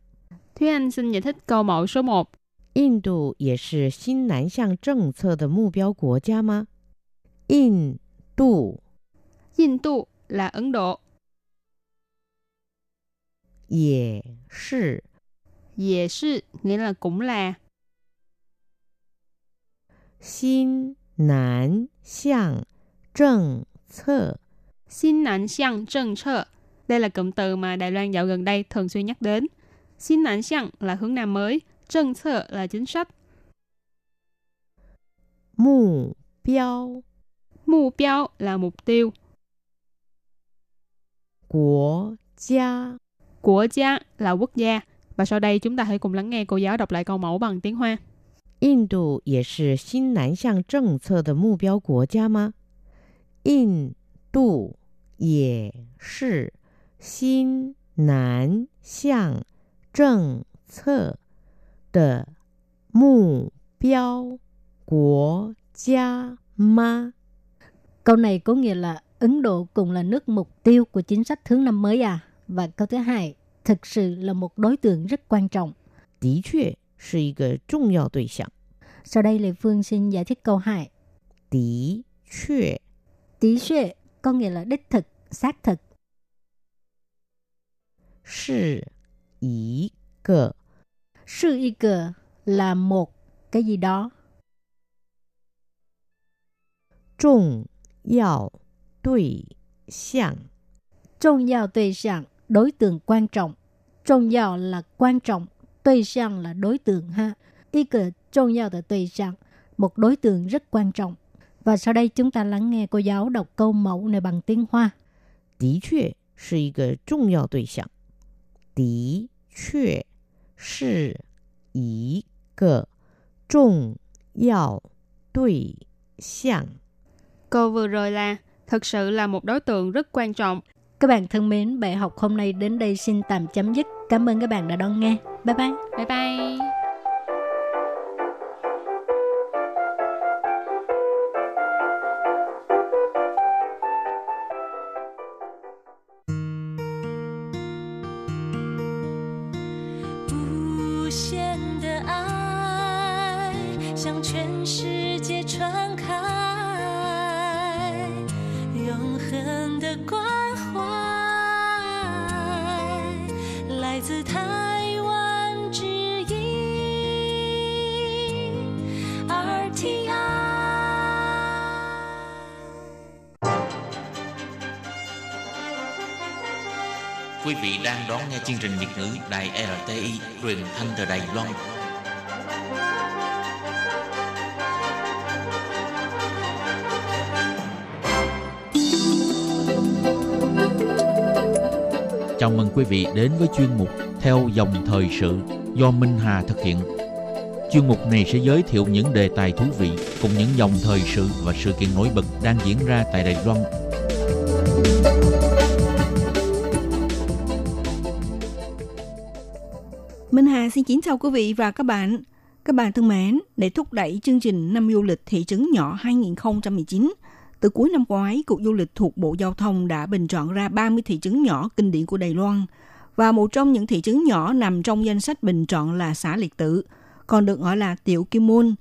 Thúy Anh xin giải thích câu mẫu số một. 印度也是新南向政策的目标国家吗？印度 印度 là Ấn Độ. 也是 也是 nghĩa là cũng là. 新南向政策 新南向政策 đây là cụm từ mà Đài Loan dạo gần đây thường xuyên nhắc đến. 新南向 là hướng Nam mới, 政策 là chính sách. 目标 目标 là mục tiêu. 国家 国家 là quốc gia. Và sau đây chúng ta hãy cùng lắng nghe cô giáo đọc lại câu mẫu bằng tiếng Hoa. 印度也是新南向政策的目标国家吗？印度也是新南向政策的目标国家吗？ Câu này có nghĩa là Ấn Độ cũng là nước mục tiêu của chính sách hướng Nam mới à? Và câu thứ hai, thực sự là một đối tượng rất quan trọng. 的确 是一个重要对象. Sau đây Lê Phương xin giải thích câu hai. 的确 的确 có nghĩa là đích thực, xác thực. 是一个 是一个 là một cái gì đó. 重要对象 重要对象 đối tượng quan trọng. 重要 là quan trọng. Đối tượng là đối tượng ha. Ý cờ trọng yếu của đối tượng, một đối tượng rất quan trọng. Và sau đây chúng ta lắng nghe cô giáo đọc câu mẫu này bằng tiếng Hoa. 的确是一个重要对象. 的确是一个重要对象. Cô vừa rồi là thực sự là một đối tượng rất quan trọng. Các bạn thân mến, bài học hôm nay đến đây xin tạm chấm dứt. Cảm ơn các bạn đã đón nghe. Bye bye. Bye bye. Quý vị đang đón nghe chương trình Việt ngữ Đài rờ tê i truyền thanh từ Đài Loan. Chào mừng quý vị đến với chuyên mục Theo dòng thời sự do Minh Hà thực hiện. Chuyên mục này sẽ giới thiệu những đề tài thú vị cùng những dòng thời sự và sự kiện nổi bật đang diễn ra tại Đài Loan. Minh Hà xin kính chào quý vị và các bạn. Các bạn thân mến, để thúc đẩy chương trình năm du lịch thị trấn nhỏ hai không một chín, từ cuối năm ngoái, Cục Du lịch thuộc Bộ Giao thông đã bình chọn ra ba mươi thị trấn nhỏ kinh điển của Đài Loan. Và một trong những thị trấn nhỏ nằm trong danh sách bình chọn là xã Liệt Tử, còn được gọi là Tiểu Kim Môn.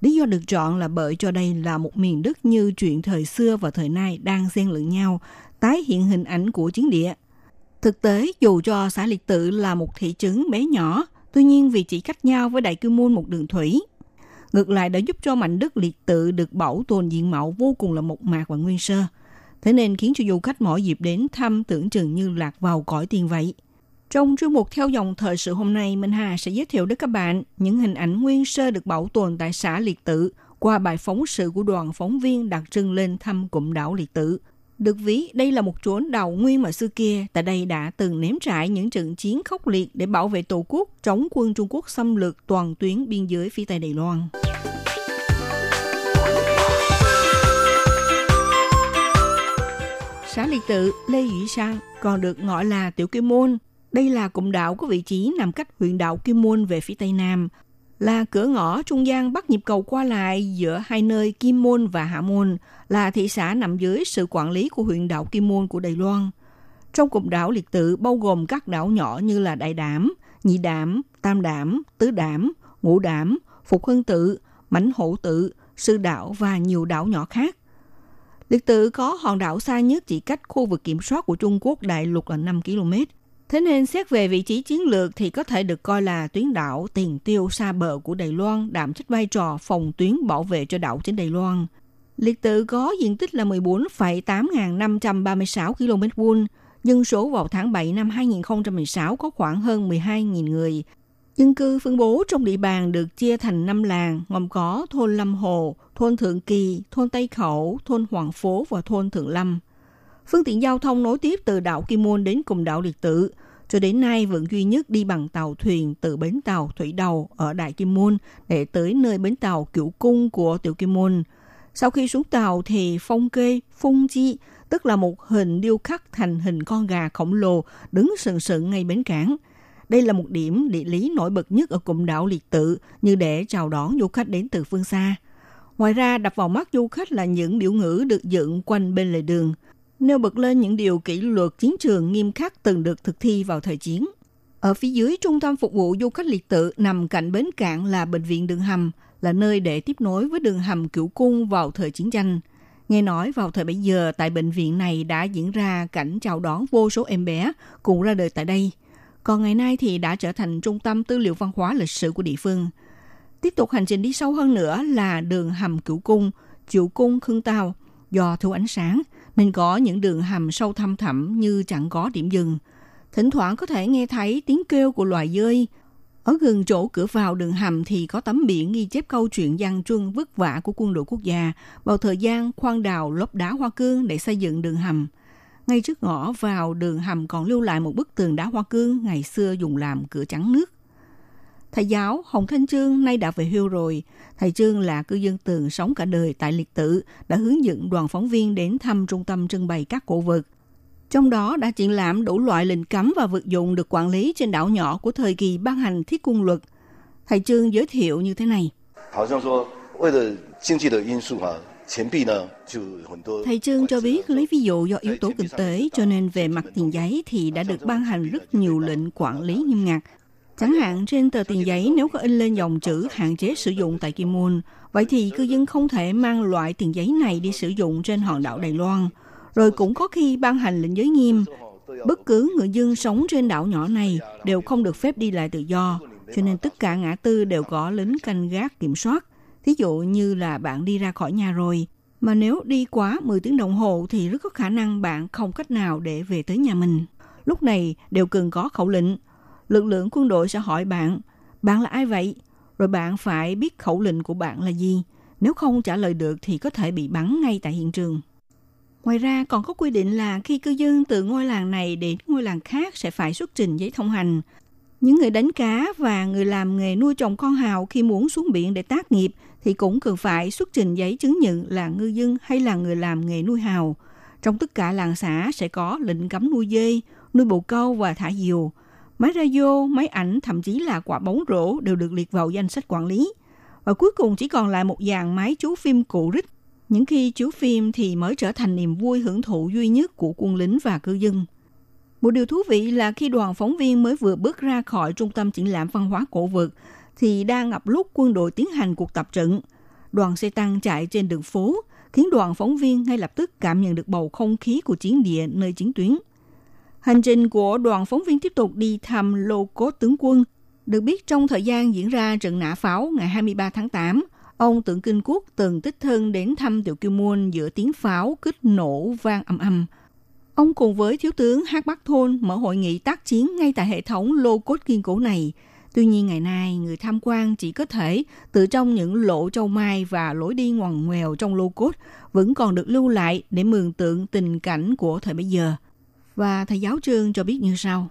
Lý do được chọn là bởi cho đây là một miền đất như chuyện thời xưa và thời nay đang xen lẫn nhau, tái hiện hình ảnh của chiến địa. Thực tế, dù cho xã Liệt Tử là một thị trấn bé nhỏ, tuy nhiên vị trí cách nhau với Đại Kim Môn một đường thủy. Ngược lại đã giúp cho mảnh đất Liệt Tự được bảo tồn diện mạo vô cùng là mộc mạc và nguyên sơ. Thế nên khiến cho du khách mỗi dịp đến thăm tưởng chừng như lạc vào cõi tiền vậy. Trong chuyên mục Theo dòng thời sự hôm nay, Minh Hà sẽ giới thiệu đến các bạn những hình ảnh nguyên sơ được bảo tồn tại xã Liệt Tự qua bài phóng sự của đoàn phóng viên đặc trưng lên thăm cụm đảo Liệt Tự. Được ví, đây là một chốn đảo nguyên mà xưa kia, tại đây đã từng nếm trải những trận chiến khốc liệt để bảo vệ tổ quốc chống quân Trung Quốc xâm lược toàn tuyến biên giới phía Tây Đài Loan. Xã Liệt Tự Lê Dĩ Sang còn được gọi là Tiểu Kim Môn. Đây là cụm đảo có vị trí nằm cách huyện đảo Kim Môn về phía Tây Nam, là cửa ngõ trung gian bắc nhịp cầu qua lại giữa hai nơi Kim Môn và Hạ Môn, là thị xã nằm dưới sự quản lý của huyện đảo Kim Môn của Đài Loan. Trong cụm đảo Liệt Tự bao gồm các đảo nhỏ như là Đại Đảm, Nhị Đảm, Tam Đảm, Tứ Đảm, Ngũ Đảm, Phục Hưng Tự, Mãnh Hổ Tự, Sư Đảo và nhiều đảo nhỏ khác. Liệt Tự có hòn đảo xa nhất chỉ cách khu vực kiểm soát của Trung Quốc đại lục là năm ki lô mét. Thế nên xét về vị trí chiến lược thì có thể được coi là tuyến đảo tiền tiêu xa bờ của Đài Loan, đảm trách vai trò phòng tuyến bảo vệ cho đảo trên Đài Loan. Liệt Tự có diện tích là mười bốn phẩy tám nghìn năm trăm ba mươi sáu ki lô mét vuông, dân số vào tháng bảy năm hai không một sáu có khoảng hơn mười hai nghìn người. Dân cư phân bố trong địa bàn được chia thành năm làng, gồm có thôn Lâm Hồ, thôn Thượng Kỳ, thôn Tây Khẩu, thôn Hoàng Phố và thôn Thượng Lâm. Phương tiện giao thông nối tiếp từ đảo Kim Môn đến cùng đảo Liệt Tự, cho đến nay vẫn duy nhất đi bằng tàu thuyền từ bến tàu Thủy Đầu ở Đại Kim Môn để tới nơi bến tàu Cửu Cung của Tiểu Kim Môn. Sau khi xuống tàu thì phong kê, phung chi, tức là một hình điêu khắc thành hình con gà khổng lồ đứng sừng sững ngay bến cảng. Đây là một điểm địa lý nổi bật nhất ở cụm đảo Liệt Tự như để chào đón du khách đến từ phương xa. Ngoài ra, đập vào mắt du khách là những biểu ngữ được dựng quanh bên lề đường, nêu bật lên những điều kỷ luật chiến trường nghiêm khắc từng được thực thi vào thời chiến. Ở phía dưới trung tâm phục vụ du khách Liệt Tự nằm cạnh bến cảng là bệnh viện đường hầm, là nơi để tiếp nối với đường hầm Cửu Cung vào thời chiến tranh. Nghe nói vào thời bấy giờ tại bệnh viện này đã diễn ra cảnh chào đón vô số em bé cùng ra đời tại đây. Còn ngày nay thì đã trở thành trung tâm tư liệu văn hóa lịch sử của địa phương. Tiếp tục hành trình đi sâu hơn nữa là đường hầm Cửu Cung, Cửu Cung Khương Tao, do thiếu ánh sáng nên có những đường hầm sâu thăm thẳm như chẳng có điểm dừng. Thỉnh thoảng có thể nghe thấy tiếng kêu của loài dơi. Ở gần chỗ cửa vào đường hầm thì có tấm biển ghi chép câu chuyện gian truân vất vả của quân đội quốc gia vào thời gian khoan đào lốp đá hoa cương để xây dựng đường hầm. Ngay trước ngõ vào đường hầm còn lưu lại một bức tường đá hoa cương ngày xưa dùng làm cửa chắn nước. Thầy giáo Hồng Thanh Trương nay đã về hưu rồi. Thầy Trương là cư dân Tường sống cả đời tại Liệt Tự, đã hướng dẫn đoàn phóng viên đến thăm trung tâm trưng bày các cổ vật. Trong đó đã triển lãm đủ loại lệnh cấm và vật dụng được quản lý trên đảo nhỏ của thời kỳ ban hành thiết quân luật. Thầy Trương giới thiệu như thế này. Thầy Trương cho biết lấy ví dụ do yếu tố kinh tế cho nên về mặt tiền giấy thì đã được ban hành rất nhiều lệnh quản lý nghiêm ngặt. Chẳng hạn trên tờ tiền giấy nếu có in lên dòng chữ hạn chế sử dụng tại Kim Môn, vậy thì cư dân không thể mang loại tiền giấy này đi sử dụng trên hòn đảo Đài Loan. Rồi cũng có khi ban hành lệnh giới nghiêm, bất cứ người dân sống trên đảo nhỏ này đều không được phép đi lại tự do, cho nên tất cả ngã tư đều có lính canh gác kiểm soát. Thí dụ như là bạn đi ra khỏi nhà rồi, mà nếu đi quá mười tiếng đồng hồ thì rất có khả năng bạn không cách nào để về tới nhà mình. Lúc này đều cần có khẩu lệnh. Lực lượng quân đội sẽ hỏi bạn, bạn là ai vậy? Rồi bạn phải biết khẩu lệnh của bạn là gì. Nếu không trả lời được thì có thể bị bắn ngay tại hiện trường. Ngoài ra còn có quy định là khi cư dân từ ngôi làng này đến ngôi làng khác sẽ phải xuất trình giấy thông hành. Những người đánh cá và người làm nghề nuôi trồng con hào khi muốn xuống biển để tác nghiệp thì cũng cần phải xuất trình giấy chứng nhận là ngư dân hay là người làm nghề nuôi hào. Trong tất cả làng xã sẽ có lệnh cấm nuôi dê, nuôi bồ câu và thả diều. Máy radio, máy ảnh, thậm chí là quả bóng rổ đều được liệt vào danh sách quản lý. Và cuối cùng chỉ còn lại một dàn máy chiếu phim cũ rích. Những khi chiếu phim thì mới trở thành niềm vui hưởng thụ duy nhất của quân lính và cư dân. Một điều thú vị là khi đoàn phóng viên mới vừa bước ra khỏi trung tâm triển lãm văn hóa cổ vật, thì đang ngập lúc quân đội tiến hành cuộc tập trận. Đoàn xe tăng chạy trên đường phố, khiến đoàn phóng viên ngay lập tức cảm nhận được bầu không khí của chiến địa nơi chiến tuyến. Hành trình của đoàn phóng viên tiếp tục đi thăm lô cốt tướng quân. Được biết trong thời gian diễn ra trận nã pháo ngày hai mươi ba tháng tám, ông Tưởng Kinh Quốc từng tích thân đến thăm Tiểu Kiêu Môn giữa tiếng pháo kích nổ vang ầm ầm. Ông cùng với thiếu tướng Hát Bắc Thuôn mở hội nghị tác chiến ngay tại hệ thống lô cốt kiên cố này. Tuy nhiên ngày nay, người tham quan chỉ có thể từ trong những lỗ châu mai và lối đi ngoằn ngoèo trong lô cốt vẫn còn được lưu lại để mường tượng tình cảnh của thời bấy giờ. Và thầy giáo Trương cho biết như sau.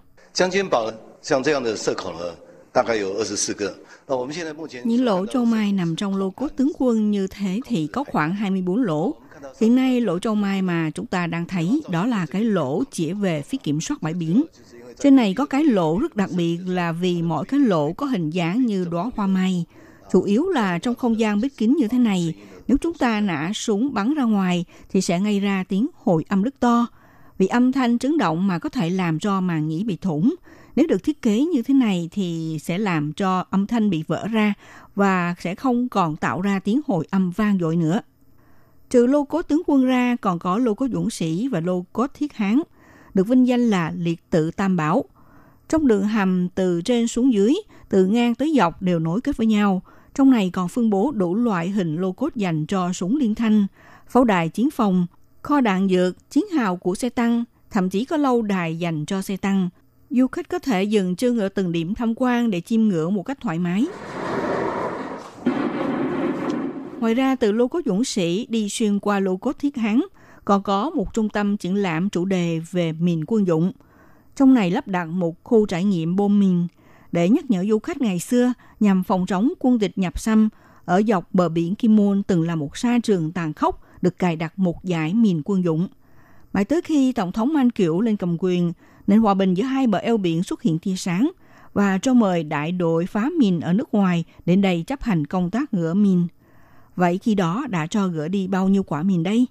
Những lỗ châu mai nằm trong lô cốt tướng quân như thế thì có khoảng hai mươi bốn lỗ. Hiện nay lỗ châu mai mà chúng ta đang thấy đó là cái lỗ chỉ về phía kiểm soát bãi biển. Trên này có cái lỗ rất đặc biệt là vì mỗi cái lỗ có hình dáng như đóa hoa mai. Chủ yếu là trong không gian bít kín như thế này, nếu chúng ta nã súng bắn ra ngoài thì sẽ gây ra tiếng hồi âm rất to. Vì âm thanh chấn động mà có thể làm cho màng nhĩ bị thủng. Nếu được thiết kế như thế này thì sẽ làm cho âm thanh bị vỡ ra và sẽ không còn tạo ra tiếng hồi âm vang dội nữa. Trừ lô cốt tướng quân ra còn có lô cốt dũng sĩ và lô cốt thiết hán, được vinh danh là liệt tự tam bảo. Trong đường hầm từ trên xuống dưới, từ ngang tới dọc đều nối kết với nhau. Trong này còn phân bố đủ loại hình lô cốt dành cho súng liên thanh, pháo đài chiến phòng, kho đạn dược, chiến hào của xe tăng, thậm chí có lâu đài dành cho xe tăng. Du khách có thể dừng chân ở từng điểm tham quan để chiêm ngưỡng một cách thoải mái. Ngoài ra, từ lô cốt dũng sĩ đi xuyên qua lô cốt thiết hán, còn có một trung tâm triển lãm chủ đề về mìn quân dụng. Trong này lắp đặt một khu trải nghiệm bom mìn để nhắc nhở du khách ngày xưa nhằm phòng chống quân địch nhập xâm. Ở dọc bờ biển Kim Môn từng là một sa trường tàn khốc, được cài đặt một dải mìn quân dụng. Mãi tới khi Tổng thống Man Kiệu lên cầm quyền, nền hòa bình giữa hai bờ eo biển xuất hiện tia sáng và cho mời đại đội phá mìn ở nước ngoài đến đây chấp hành công tác gỡ mìn. Vậy khi đó đã cho gỡ đi bao nhiêu quả mìn đây?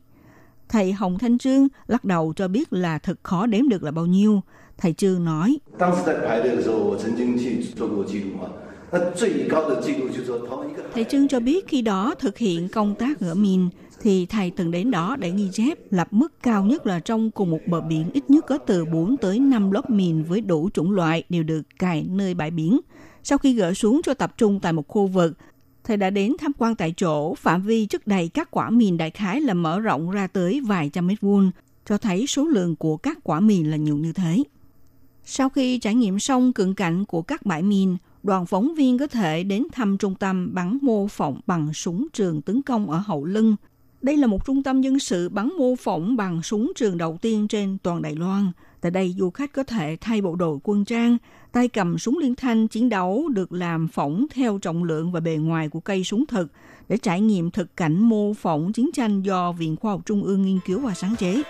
Thầy Hồng Thanh Trương lắc đầu cho biết là thật khó đếm được là bao nhiêu. Thầy Trương nói, Thầy Trương cho biết khi đó thực hiện công tác gỡ mìn thì thầy từng đến đó để ghi chép, lập mức cao nhất là trong cùng một bờ biển ít nhất có từ bốn tới năm lớp mìn với đủ chủng loại đều được cài nơi bãi biển. Sau khi gỡ xuống cho tập trung tại một khu vực, thầy đã đến tham quan tại chỗ, phạm vi chất đầy các quả mìn đại khái là mở rộng ra tới vài trăm mét vuông, cho thấy số lượng của các quả mìn là nhiều như thế. Sau khi trải nghiệm xong cận cảnh của các bãi mìn, đoàn phóng viên có thể đến thăm trung tâm bắn mô phỏng bằng súng trường tấn công ở Hậu Lân. Đây là một trung tâm dân sự bắn mô phỏng bằng súng trường đầu tiên trên toàn Đài Loan, Tại đây, du khách có thể thay bộ đồ quân trang, tay cầm súng liên thanh chiến đấu được làm phỏng theo trọng lượng và bề ngoài của cây súng thực để trải nghiệm thực cảnh mô phỏng chiến tranh do Viện Khoa học Trung ương nghiên cứu và sáng chế.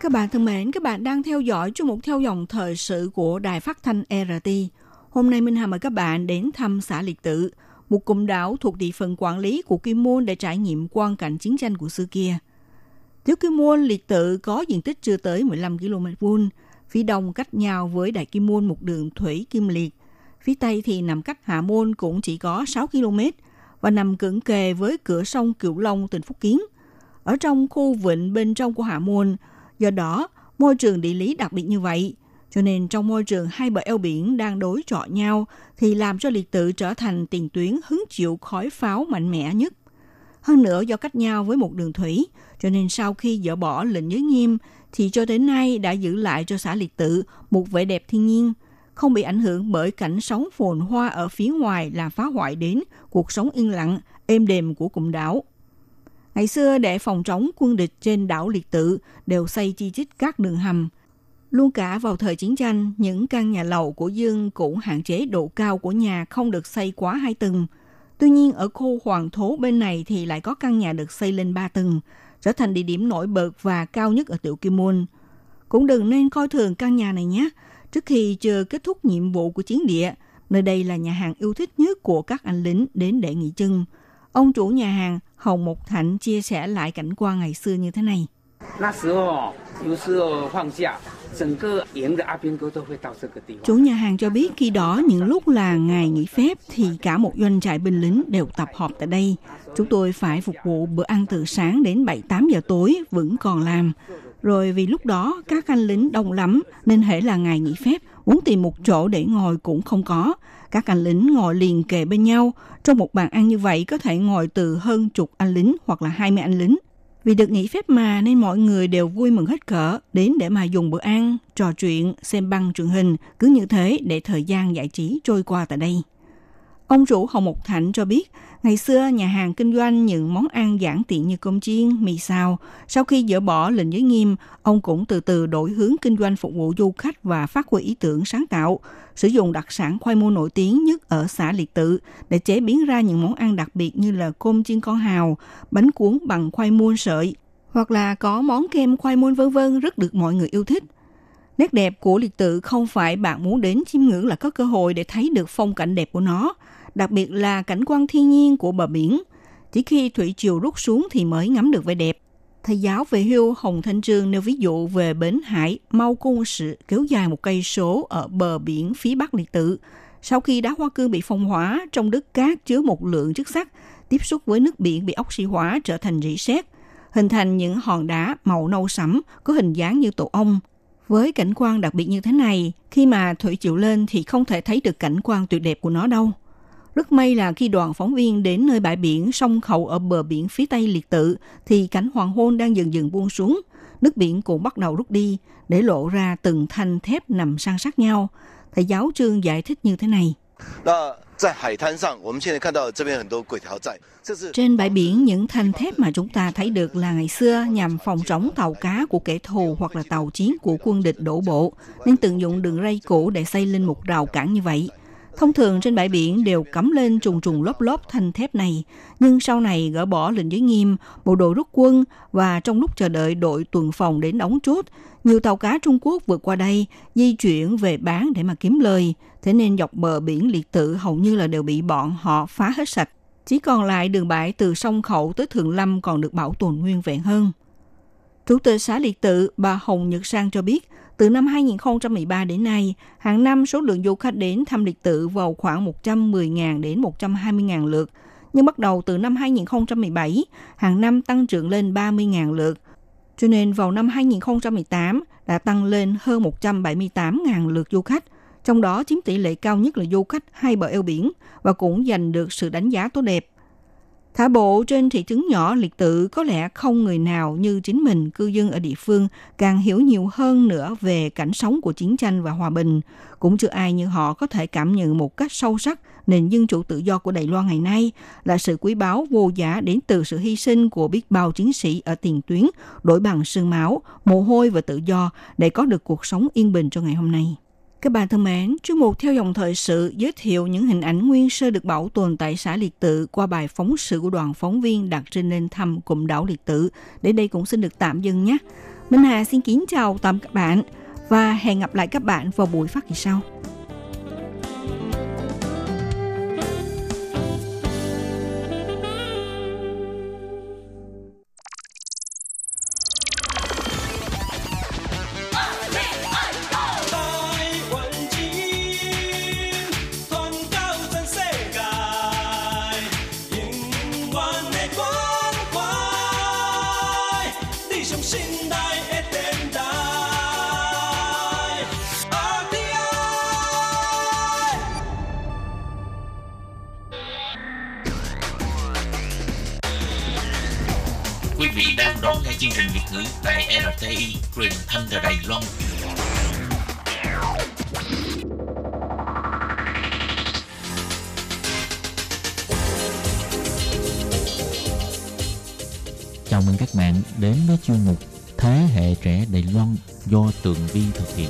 Các bạn thân mến, các bạn đang theo dõi chương mục Theo dòng thời sự của Đài Phát thanh rờ tê i. Hôm nay Minh Hà mời các bạn đến thăm xã Liệt Tự, một cụm đảo thuộc địa phận quản lý của Kim Môn để trải nghiệm quang cảnh chiến tranh của xưa kia. Tiểu Kim Môn, Liệt Tự có diện tích chưa tới mười lăm ki lô mét vuông, phía đông cách nhau với Đại Kim Môn một đường thủy Kim Liệt, phía tây thì nằm cách Hạ Môn cũng chỉ có sáu ki lô mét và nằm cận kề với cửa sông Cửu Long tỉnh Phúc Kiến. Ở trong khu vịnh bên trong của Hạ Môn, do đó môi trường địa lý đặc biệt như vậy, cho nên trong môi trường hai bờ eo biển đang đối chọi nhau thì làm cho Liệt Tự trở thành tiền tuyến hứng chịu khói pháo mạnh mẽ nhất. Hơn nữa do cách nhau với một đường thủy, cho nên sau khi dỡ bỏ lệnh giới nghiêm thì cho đến nay đã giữ lại cho xã Liệt Tự một vẻ đẹp thiên nhiên, không bị ảnh hưởng bởi cảnh sóng phồn hoa ở phía ngoài làm phá hoại đến cuộc sống yên lặng, êm đềm của cụm đảo. Ngày xưa để phòng chống quân địch trên đảo Liệt Tự đều xây chi chít các đường hầm. Luôn cả vào thời chiến tranh, những căn nhà lầu của Dương cũng hạn chế độ cao của nhà không được xây quá hai tầng. Tuy nhiên ở khu Hoàng Thố bên này thì lại có căn nhà được xây lên ba tầng, trở thành địa điểm nổi bật và cao nhất ở Tiểu Kim Môn. Cũng đừng nên coi thường căn nhà này nhé. Trước khi chưa kết thúc nhiệm vụ của chiến địa, nơi đây là nhà hàng yêu thích nhất của các anh lính đến để nghỉ chân. Ông chủ nhà hàng Hồng Mục Thạnh chia sẻ lại cảnh quan ngày xưa như thế này. Chủ nhà hàng cho biết khi đó những lúc là ngày nghỉ phép thì cả một doanh trại binh lính đều tập họp tại đây. Chúng tôi phải phục vụ bữa ăn từ sáng đến bảy tám giờ tối vẫn còn làm. Rồi vì lúc đó các anh lính đông lắm nên hễ là ngày nghỉ phép muốn tìm một chỗ để ngồi cũng không có. Các anh lính ngồi liền kề bên nhau. Trong một bàn ăn như vậy có thể ngồi từ hơn chục anh lính hoặc là hai mươi anh lính. Vì được nghỉ phép mà nên mọi người đều vui mừng hết cỡ đến để mà dùng bữa ăn, trò chuyện, xem băng truyền hình, cứ như thế để thời gian giải trí trôi qua tại đây. Ông chủ Hồng Mục Thạnh cho biết, ngày xưa nhà hàng kinh doanh những món ăn giản tiện như cơm chiên, mì xào. Sau khi dỡ bỏ lệnh giới nghiêm, ông cũng từ từ đổi hướng kinh doanh phục vụ du khách và phát huy ý tưởng sáng tạo, sử dụng đặc sản khoai môn nổi tiếng nhất ở xã Liệt Tự để chế biến ra những món ăn đặc biệt như là cơm chiên con hào, bánh cuốn bằng khoai môn sợi, hoặc là có món kem khoai môn vân vân rất được mọi người yêu thích. Nét đẹp của Liệt Tự không phải bạn muốn đến chiêm ngưỡng là có cơ hội để thấy được phong cảnh đẹp của nó, đặc biệt là cảnh quan thiên nhiên của bờ biển. Chỉ khi thủy triều rút xuống thì mới ngắm được vẻ đẹp. Thầy giáo về hưu Hồng Thanh Trương nêu ví dụ về bến hải Mau Cung Sự kéo dài một cây số ở bờ biển phía bắc Liệt Tự. Sau khi đá hoa cương bị phong hóa, trong đất cát chứa một lượng chất sắt, tiếp xúc với nước biển bị oxy hóa trở thành rỉ sét, hình thành những hòn đá màu nâu sẫm có hình dáng như tổ ong. Với cảnh quan đặc biệt như thế này, khi mà thủy triều lên thì không thể thấy được cảnh quan tuyệt đẹp của nó đâu. Rất may là khi đoàn phóng viên đến nơi bãi biển sông Khẩu ở bờ biển phía tây Liệt Tự thì cảnh hoàng hôn đang dần dần buông xuống, nước biển cũng bắt đầu rút đi, để lộ ra từng thanh thép nằm san sát nhau. Thầy giáo Trương giải thích như thế này. Trên bãi biển, những thanh thép mà chúng ta thấy được là ngày xưa nhằm phòng chống tàu cá của kẻ thù hoặc là tàu chiến của quân địch đổ bộ, nên tận dụng đường ray cũ để xây lên một rào cản như vậy. Thông thường trên bãi biển đều cắm lên trùng trùng lốp lốp thanh thép này, nhưng sau này gỡ bỏ lệnh giới nghiêm, bộ đội rút quân và trong lúc chờ đợi đội tuần phòng đến đóng chốt, nhiều tàu cá Trung Quốc vượt qua đây, di chuyển về bán để mà kiếm lời. Thế nên dọc bờ biển Liệt Tự hầu như là đều bị bọn họ phá hết sạch. Chỉ còn lại đường bãi từ sông Khẩu tới Thượng Lâm còn được bảo tồn nguyên vẹn hơn. Chủ tịch xã Liệt Tự, bà Hồng Nhật Sang cho biết, từ năm hai không một ba đến nay, hàng năm số lượng du khách đến thăm Liệt Tự vào khoảng một trăm mười nghìn đến một trăm hai mươi nghìn lượt. Nhưng bắt đầu từ năm hai không một bảy, hàng năm tăng trưởng lên ba mươi nghìn lượt. Cho nên vào năm hai không một tám đã tăng lên hơn một trăm bảy mươi tám nghìn lượt du khách, trong đó chiếm tỷ lệ cao nhất là du khách hai bờ eo biển và cũng giành được sự đánh giá tốt đẹp. Thả bộ trên thị trấn nhỏ liệt tự có lẽ không người nào như chính mình cư dân ở địa phương càng hiểu nhiều hơn nữa về cảnh sống của chiến tranh và hòa bình. Cũng chưa ai như họ có thể cảm nhận một cách sâu sắc nền dân chủ tự do của Đài Loan ngày nay là sự quý báu vô giá đến từ sự hy sinh của biết bao chiến sĩ ở tiền tuyến đổi bằng xương máu, mồ hôi và tự do để có được cuộc sống yên bình cho ngày hôm nay. Các bạn thân mến, chuyên mục Theo dòng thời sự giới thiệu những hình ảnh nguyên sơ được bảo tồn tại xã Liệt Tự qua bài phóng sự của đoàn phóng viên đặt trên lên thăm cụm đảo Liệt Tự. Đến đây cũng xin được tạm dừng nhé. Minh Hà xin kính chào tạm các bạn và hẹn gặp lại các bạn vào buổi phát kỳ sau. Chương trình Việt ngữ tại rờ tê i truyền thanh từ Đài Loan. Chào mừng các bạn đến với chuyên mục Thế hệ trẻ Đài Loan do Tường Vi thực hiện.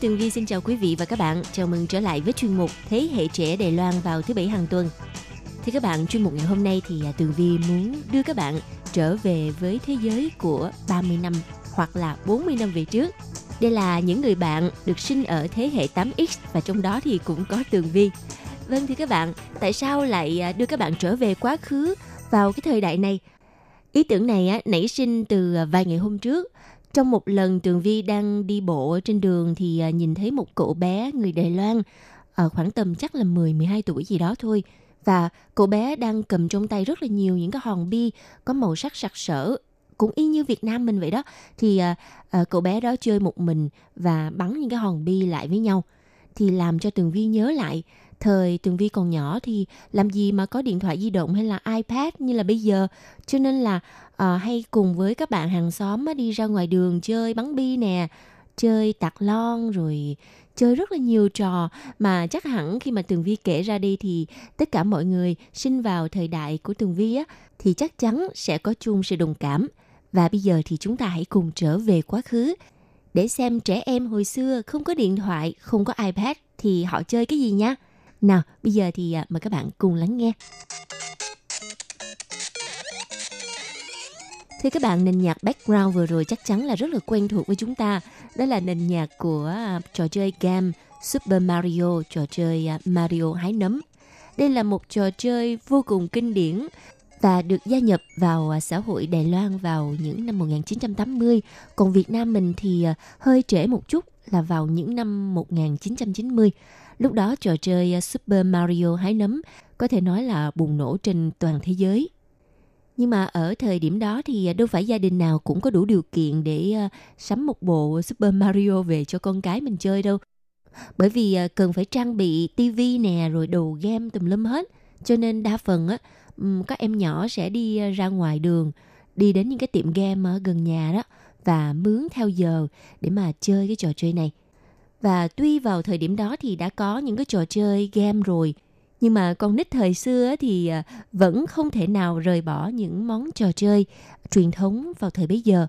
Tường Vi xin chào quý vị và các bạn. Chào mừng trở lại với chuyên mục Thế hệ trẻ Đài Loan vào thứ Bảy hàng tuần. Thì các bạn, chuyên mục ngày hôm nay thì Tường Vi muốn đưa các bạn trở về với thế giới của ba mươi năm hoặc là bốn mươi năm về trước. Đây là những người bạn được sinh ở thế hệ tám X và trong đó thì cũng có Tường Vi. Vâng, thì các bạn, tại sao lại đưa các bạn trở về quá khứ vào cái thời đại này? Ý tưởng này á, nảy sinh từ vài ngày hôm trước. Trong một lần Tường Vi đang đi bộ trên đường thì nhìn thấy một cậu bé người Đài Loan ở khoảng tầm chắc là mười mười hai tuổi gì đó thôi. Và cậu bé đang cầm trong tay rất là nhiều những cái hòn bi có màu sắc sặc sỡ, cũng y như Việt Nam mình vậy đó. Thì cậu bé đó chơi một mình và bắn những cái hòn bi lại với nhau. Thì làm cho Tường Vi nhớ lại, thời Tường Vi còn nhỏ thì làm gì mà có điện thoại di động hay là iPad như là bây giờ. Cho nên là à, hay cùng với các bạn hàng xóm đi ra ngoài đường chơi bắn bi nè, chơi tạc lon, rồi chơi rất là nhiều trò. Mà chắc hẳn khi mà Tường Vi kể ra đi thì tất cả mọi người sinh vào thời đại của Tường Vi á, thì chắc chắn sẽ có chung sự đồng cảm. Và bây giờ thì chúng ta hãy cùng trở về quá khứ để xem trẻ em hồi xưa không có điện thoại, không có iPad thì họ chơi cái gì nha. Nào, bây giờ thì mời các bạn cùng lắng nghe. Thưa các bạn, nền nhạc background vừa rồi chắc chắn là rất là quen thuộc với chúng ta. Đó là nền nhạc của trò chơi game Super Mario, trò chơi Mario hái nấm. Đây là một trò chơi vô cùng kinh điển và được gia nhập vào xã hội Đài Loan vào những năm một nghìn chín trăm tám mươi. Còn Việt Nam mình thì hơi trễ một chút là vào những năm một nghìn chín trăm chín mươi. Lúc đó trò chơi Super Mario hái nấm có thể nói là bùng nổ trên toàn thế giới. Nhưng mà ở thời điểm đó thì đâu phải gia đình nào cũng có đủ điều kiện để sắm một bộ Super Mario về cho con cái mình chơi đâu. Bởi vì cần phải trang bị tivi nè, rồi đồ game tùm lum hết. Cho nên đa phần á, các em nhỏ sẽ đi ra ngoài đường, đi đến những cái tiệm game ở gần nhà đó và mướn theo giờ để mà chơi cái trò chơi này. Và tuy vào thời điểm đó thì đã có những cái trò chơi game rồi, nhưng mà con nít thời xưa thì vẫn không thể nào rời bỏ những món trò chơi truyền thống vào thời bấy giờ.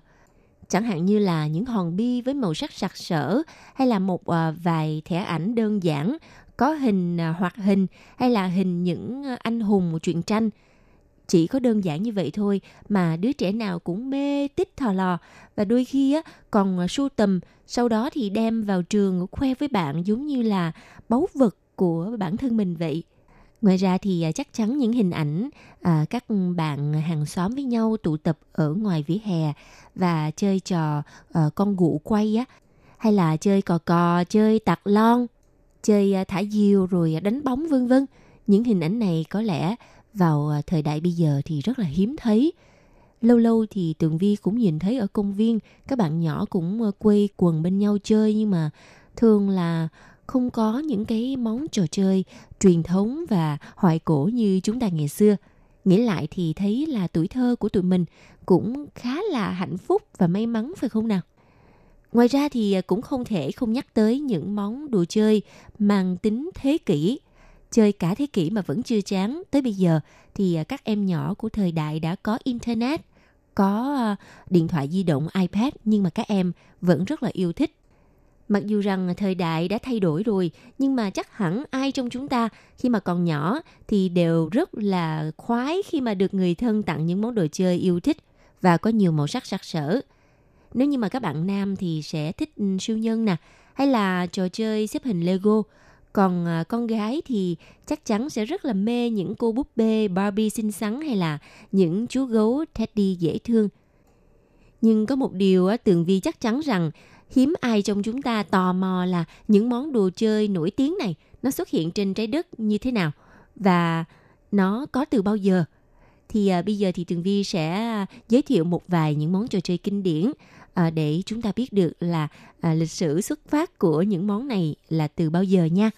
Chẳng hạn như là những hòn bi với màu sắc sặc sỡ, hay là một vài thẻ ảnh đơn giản có hình hoạt hình, hay là hình những anh hùng truyện tranh. Chỉ có đơn giản như vậy thôi mà đứa trẻ nào cũng mê tít thò lò. Và đôi khi á, còn sưu tầm, sau đó thì đem vào trường khoe với bạn giống như là báu vật của bản thân mình vậy. Ngoài ra thì chắc chắn những hình ảnh à, các bạn hàng xóm với nhau tụ tập ở ngoài vỉa hè và chơi trò à, con gụ quay á, hay là chơi cò cò, chơi tạc lon, chơi thả diều rồi đánh bóng vân vân. Những hình ảnh này có lẽ vào thời đại bây giờ thì rất là hiếm thấy. Lâu lâu thì Tường Vi cũng nhìn thấy ở công viên các bạn nhỏ cũng quây quần bên nhau chơi, nhưng mà thường là không có những cái món trò chơi truyền thống và hoài cổ như chúng ta ngày xưa. Nghĩ lại thì thấy là tuổi thơ của tụi mình cũng khá là hạnh phúc và may mắn, phải không nào? Ngoài ra thì cũng không thể không nhắc tới những món đồ chơi mang tính thế kỷ. Chơi cả thế kỷ mà vẫn chưa chán. Tới bây giờ thì các em nhỏ của thời đại đã có Internet, có điện thoại di động, iPad, nhưng mà các em vẫn rất là yêu thích. Mặc dù rằng thời đại đã thay đổi rồi, nhưng mà chắc hẳn ai trong chúng ta khi mà còn nhỏ thì đều rất là khoái khi mà được người thân tặng những món đồ chơi yêu thích và có nhiều màu sắc sặc sỡ. Nếu như mà các bạn nam thì sẽ thích siêu nhân nè, hay là trò chơi xếp hình Lego. Còn con gái thì chắc chắn sẽ rất là mê những cô búp bê Barbie xinh xắn hay là những chú gấu Teddy dễ thương. Nhưng có một điều Tường Vi chắc chắn rằng hiếm ai trong chúng ta tò mò là những món đồ chơi nổi tiếng này nó xuất hiện trên trái đất như thế nào và nó có từ bao giờ. Thì à, bây giờ thì Tường Vi sẽ giới thiệu một vài những món trò chơi kinh điển à, để chúng ta biết được là à, lịch sử xuất phát của những món này là từ bao giờ nha.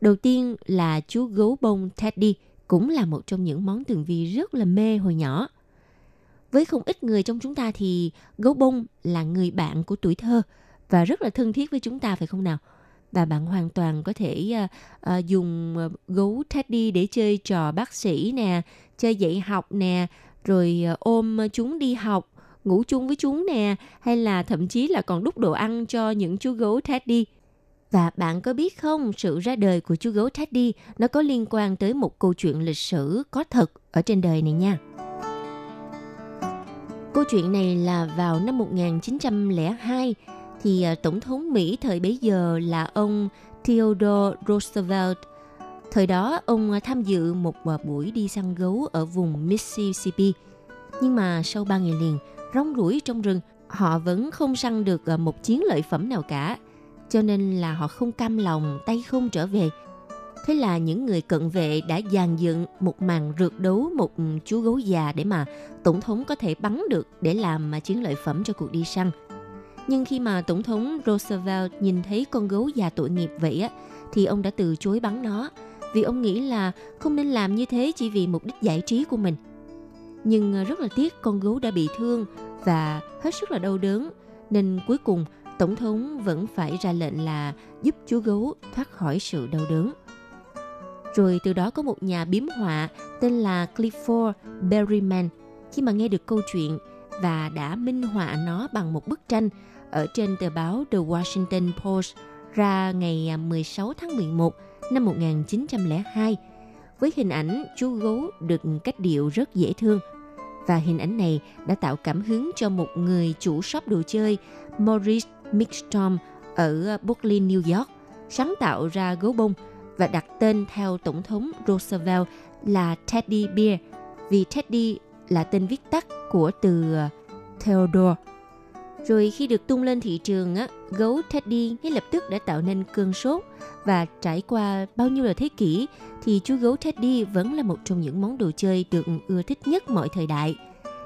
Đầu tiên là chú gấu bông Teddy, cũng là một trong những món Tường Vi rất là mê hồi nhỏ. Với không ít người trong chúng ta thì gấu bông là người bạn của tuổi thơ và rất là thân thiết với chúng ta, phải không nào? Và bạn hoàn toàn có thể uh, dùng gấu Teddy để chơi trò bác sĩ nè, chơi dạy học nè, rồi uh, ôm chúng đi học, ngủ chung với chúng nè, hay là thậm chí là còn đút đồ ăn cho những chú gấu Teddy. Và bạn có biết không, sự ra đời của chú gấu Teddy nó có liên quan tới một câu chuyện lịch sử có thật ở trên đời này nha. Câu chuyện này là vào năm một nghìn chín trăm lẻ hai, thì Tổng thống Mỹ thời bấy giờ là ông Theodore Roosevelt. Thời đó, ông tham dự một buổi đi săn gấu ở vùng Mississippi. Nhưng mà sau ba ngày liền, rong ruổi trong rừng, họ vẫn không săn được một chiến lợi phẩm nào cả. Cho nên là họ không cam lòng, tay không trở về. Thế là những người cận vệ đã dàn dựng một màn rượt đấu một chú gấu già để mà Tổng thống có thể bắn được để làm chiến lợi phẩm cho cuộc đi săn. Nhưng khi mà Tổng thống Roosevelt nhìn thấy con gấu già tội nghiệp vậy á, thì ông đã từ chối bắn nó, vì ông nghĩ là không nên làm như thế chỉ vì mục đích giải trí của mình. Nhưng rất là tiếc, con gấu đã bị thương và hết sức là đau đớn, nên cuối cùng Tổng thống vẫn phải ra lệnh là giúp chú gấu thoát khỏi sự đau đớn. Rồi từ đó có một nhà biếm họa tên là Clifford Berryman, khi mà nghe được câu chuyện và đã minh họa nó bằng một bức tranh ở trên tờ báo The Washington Post ra ngày mười sáu tháng mười một năm một nghìn chín trăm lẻ hai, với hình ảnh chú gấu được cách điệu rất dễ thương. Và hình ảnh này đã tạo cảm hứng cho một người chủ shop đồ chơi Morris Midstrom ở Brooklyn, New York, sáng tạo ra gấu bông và đặt tên theo Tổng thống Roosevelt là Teddy Bear, vì Teddy là tên viết tắt của từ Theodore. Rồi khi được tung lên thị trường, gấu Teddy ngay lập tức đã tạo nên cơn sốt, và trải qua bao nhiêu là thế kỷ thì chú gấu Teddy vẫn là một trong những món đồ chơi được ưa thích nhất mọi thời đại.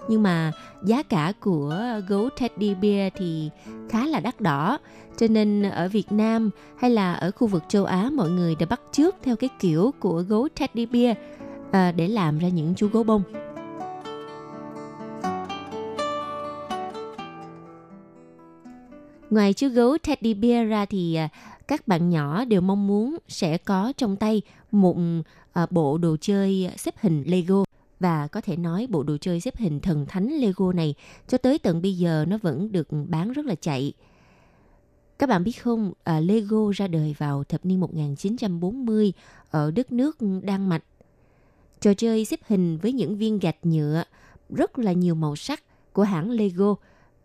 Nhưng mà giá cả của gấu Teddy Bear thì khá là đắt đỏ, cho nên ở Việt Nam hay là ở khu vực châu Á, mọi người đã bắt chước theo cái kiểu của gấu Teddy Bear à, để làm ra những chú gấu bông. Ngoài chú gấu Teddy Bear ra thì các bạn nhỏ đều mong muốn sẽ có trong tay một bộ đồ chơi xếp hình Lego. Và có thể nói bộ đồ chơi xếp hình thần thánh Lego này cho tới tận bây giờ nó vẫn được bán rất là chạy. Các bạn biết không, Lego ra đời vào thập niên một nghìn chín trăm bốn mươi ở đất nước Đan Mạch. Trò chơi xếp hình với những viên gạch nhựa rất là nhiều màu sắc của hãng Lego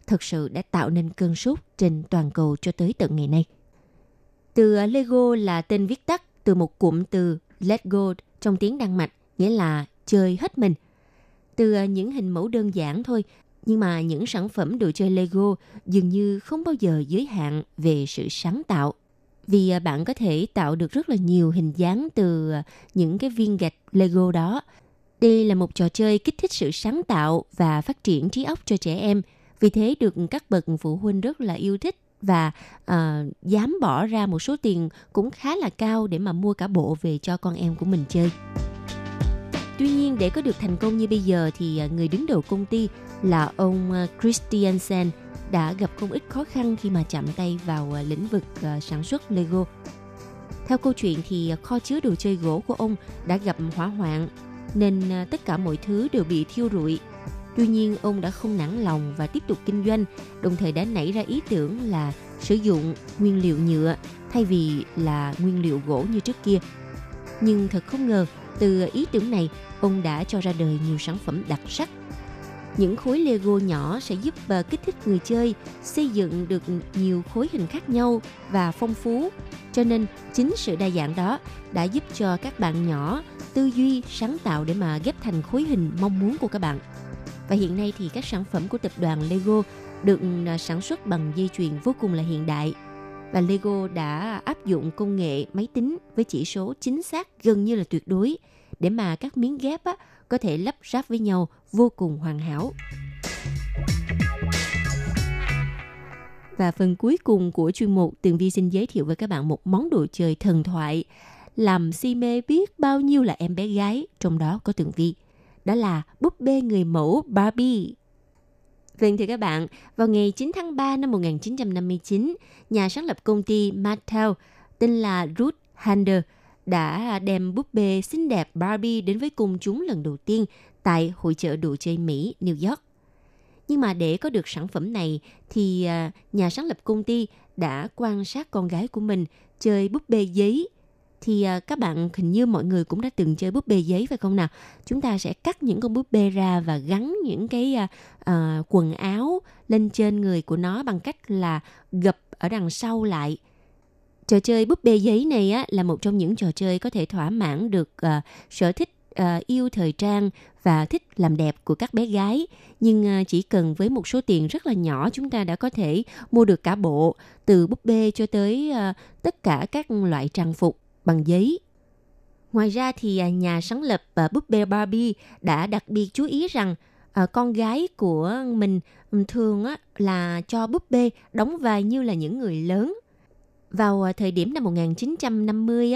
thực sự đã tạo nên cơn sốt trên toàn cầu cho tới tận ngày nay. Từ Lego là tên viết tắt từ một cụm từ Let Go trong tiếng Đan Mạch, nghĩa là chơi hết mình. Từ những hình mẫu đơn giản thôi, nhưng mà những sản phẩm đồ chơi Lego dường như không bao giờ giới hạn về sự sáng tạo. vì bạn có thể tạo được rất là nhiều hình dáng từ những cái viên gạch Lego đó. Đây là một trò chơi kích thích sự sáng tạo và phát triển trí óc cho trẻ em, vì thế được các bậc phụ huynh rất là yêu thích và uh, dám bỏ ra một số tiền cũng khá là cao để mà mua cả bộ về cho con em của mình chơi. Tuy nhiên, để có được thành công như bây giờ thì người đứng đầu công ty là ông Christiansen đã gặp không ít khó khăn khi mà chạm tay vào lĩnh vực sản xuất Lego. Theo câu chuyện thì kho chứa đồ chơi gỗ của ông đã gặp hỏa hoạn nên tất cả mọi thứ đều bị thiêu rụi. Tuy nhiên, ông đã không nản lòng và tiếp tục kinh doanh, đồng thời đã nảy ra ý tưởng là sử dụng nguyên liệu nhựa thay vì là nguyên liệu gỗ như trước kia. Nhưng thật không ngờ, từ ý tưởng này, ông đã cho ra đời nhiều sản phẩm đặc sắc. Những khối Lego nhỏ sẽ giúp kích thích người chơi xây dựng được nhiều khối hình khác nhau và phong phú. Cho nên, chính sự đa dạng đó đã giúp cho các bạn nhỏ tư duy, sáng tạo để mà ghép thành khối hình mong muốn của các bạn. Và hiện nay thì các sản phẩm của tập đoàn Lego được sản xuất bằng dây chuyền vô cùng là hiện đại. Và Lego đã áp dụng công nghệ máy tính với chỉ số chính xác gần như là tuyệt đối để mà các miếng ghép á, có thể lắp ráp với nhau vô cùng hoàn hảo. Và phần cuối cùng của chuyên mục, Tường Vi xin giới thiệu với các bạn một món đồ chơi thần thoại làm si mê biết bao nhiêu là em bé gái, trong đó có Tường Vi. Đó là búp bê người mẫu Barbie. Vâng thưa các bạn, vào ngày chín tháng ba năm một nghìn chín trăm năm mươi chín, nhà sáng lập công ty Mattel tên là Ruth Handler đã đem búp bê xinh đẹp Barbie đến với công chúng lần đầu tiên tại hội chợ đồ chơi Mỹ, New York. Nhưng mà để có được sản phẩm này thì nhà sáng lập công ty đã quan sát con gái của mình chơi búp bê giấy. Thì các bạn hình như mọi người cũng đã từng chơi búp bê giấy phải không nào? Chúng ta sẽ cắt những con búp bê ra và gắn những cái uh, quần áo lên trên người của nó bằng cách là gập ở đằng sau lại. Trò chơi búp bê giấy này á, là một trong những trò chơi có thể thỏa mãn được uh, sở thích uh, yêu thời trang và thích làm đẹp của các bé gái. Nhưng uh, chỉ cần với một số tiền rất là nhỏ, chúng ta đã có thể mua được cả bộ, từ búp bê cho tới uh, tất cả các loại trang phục bằng giấy. Ngoài ra thì nhà sáng lập búp bê Barbie đã đặc biệt chú ý rằng con gái của mình thường là cho búp bê đóng vai như là những người lớn. Vào thời điểm năm một nghìn chín trăm năm mươi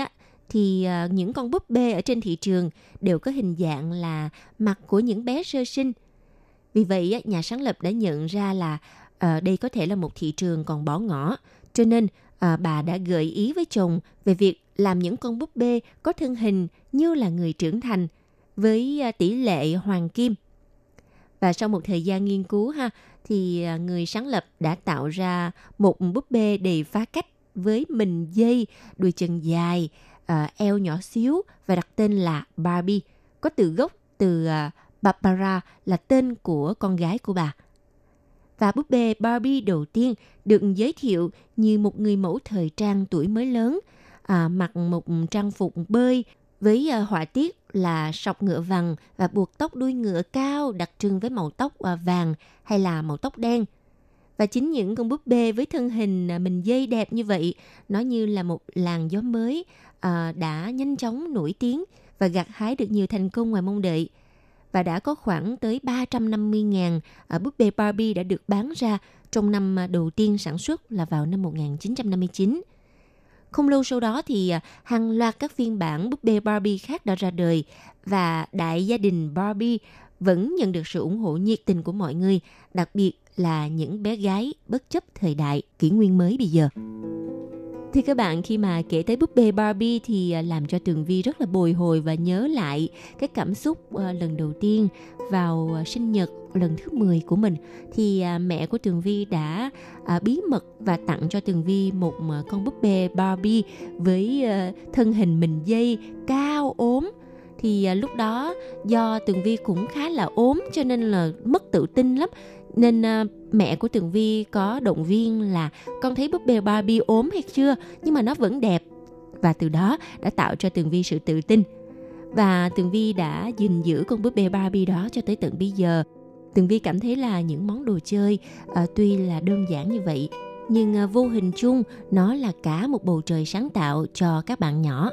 thì những con búp bê ở trên thị trường đều có hình dạng là mặt của những bé sơ sinh. Vì vậy nhà sáng lập đã nhận ra là đây có thể là một thị trường còn bỏ ngỏ, cho nên bà đã gợi ý với chồng về việc làm những con búp bê có thân hình như là người trưởng thành với tỷ lệ hoàng kim. Và sau một thời gian nghiên cứu ha, thì người sáng lập đã tạo ra một búp bê đầy phá cách với mình dây, đuôi chân dài, eo nhỏ xíu và đặt tên là Barbie, có từ gốc từ Barbara là tên của con gái của bà. Và búp bê Barbie đầu tiên được giới thiệu như một người mẫu thời trang tuổi mới lớn, À, mặc một trang phục bơi với à, họa tiết là sọc ngựa vằn và buộc tóc đuôi ngựa cao đặc trưng với màu tóc à, vàng hay là màu tóc đen. Và chính những con búp bê với thân hình à, mình dây đẹp như vậy, nó như là một làn gió mới à, đã nhanh chóng nổi tiếng và gặt hái được nhiều thành công ngoài mong đợi. Và đã có khoảng tới ba trăm năm mươi nghìn à, búp bê Barbie đã được bán ra trong năm đầu tiên sản xuất là vào năm một nghìn chín trăm năm mươi chín. Không lâu sau đó thì hàng loạt các phiên bản búp bê Barbie khác đã ra đời và đại gia đình Barbie vẫn nhận được sự ủng hộ nhiệt tình của mọi người, đặc biệt là những bé gái bất chấp thời đại, kỷ nguyên mới bây giờ. Thưa các bạn, khi mà kể tới búp bê Barbie thì làm cho Tường Vi rất là bồi hồi và nhớ lại cái cảm xúc lần đầu tiên vào sinh nhật lần thứ mười của mình. Thì mẹ của Tường Vi đã bí mật và tặng cho Tường Vi một con búp bê Barbie với thân hình mình dây cao ốm. Thì lúc đó do Tường Vi cũng khá là ốm cho nên là mất tự tin lắm. Nên mẹ của Tường Vi có động viên là con thấy búp bê Barbie ốm hay chưa, nhưng mà nó vẫn đẹp. Và từ đó đã tạo cho Tường Vi sự tự tin. Và Tường Vi đã gìn giữ con búp bê Barbie đó cho tới tận bây giờ. Tường Vi cảm thấy là những món đồ chơi à, tuy là đơn giản như vậy nhưng vô hình chung nó là cả một bầu trời sáng tạo cho các bạn nhỏ.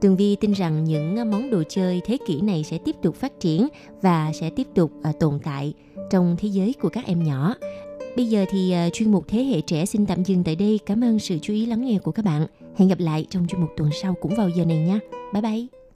Tường Vi tin rằng những món đồ chơi thế kỷ này sẽ tiếp tục phát triển và sẽ tiếp tục tồn tại trong thế giới của các em nhỏ. Bây giờ thì chuyên mục Thế hệ trẻ xin tạm dừng tại đây. Cảm ơn sự chú ý lắng nghe của các bạn. Hẹn gặp lại trong chuyên mục tuần sau cũng vào giờ này nha. Bye bye!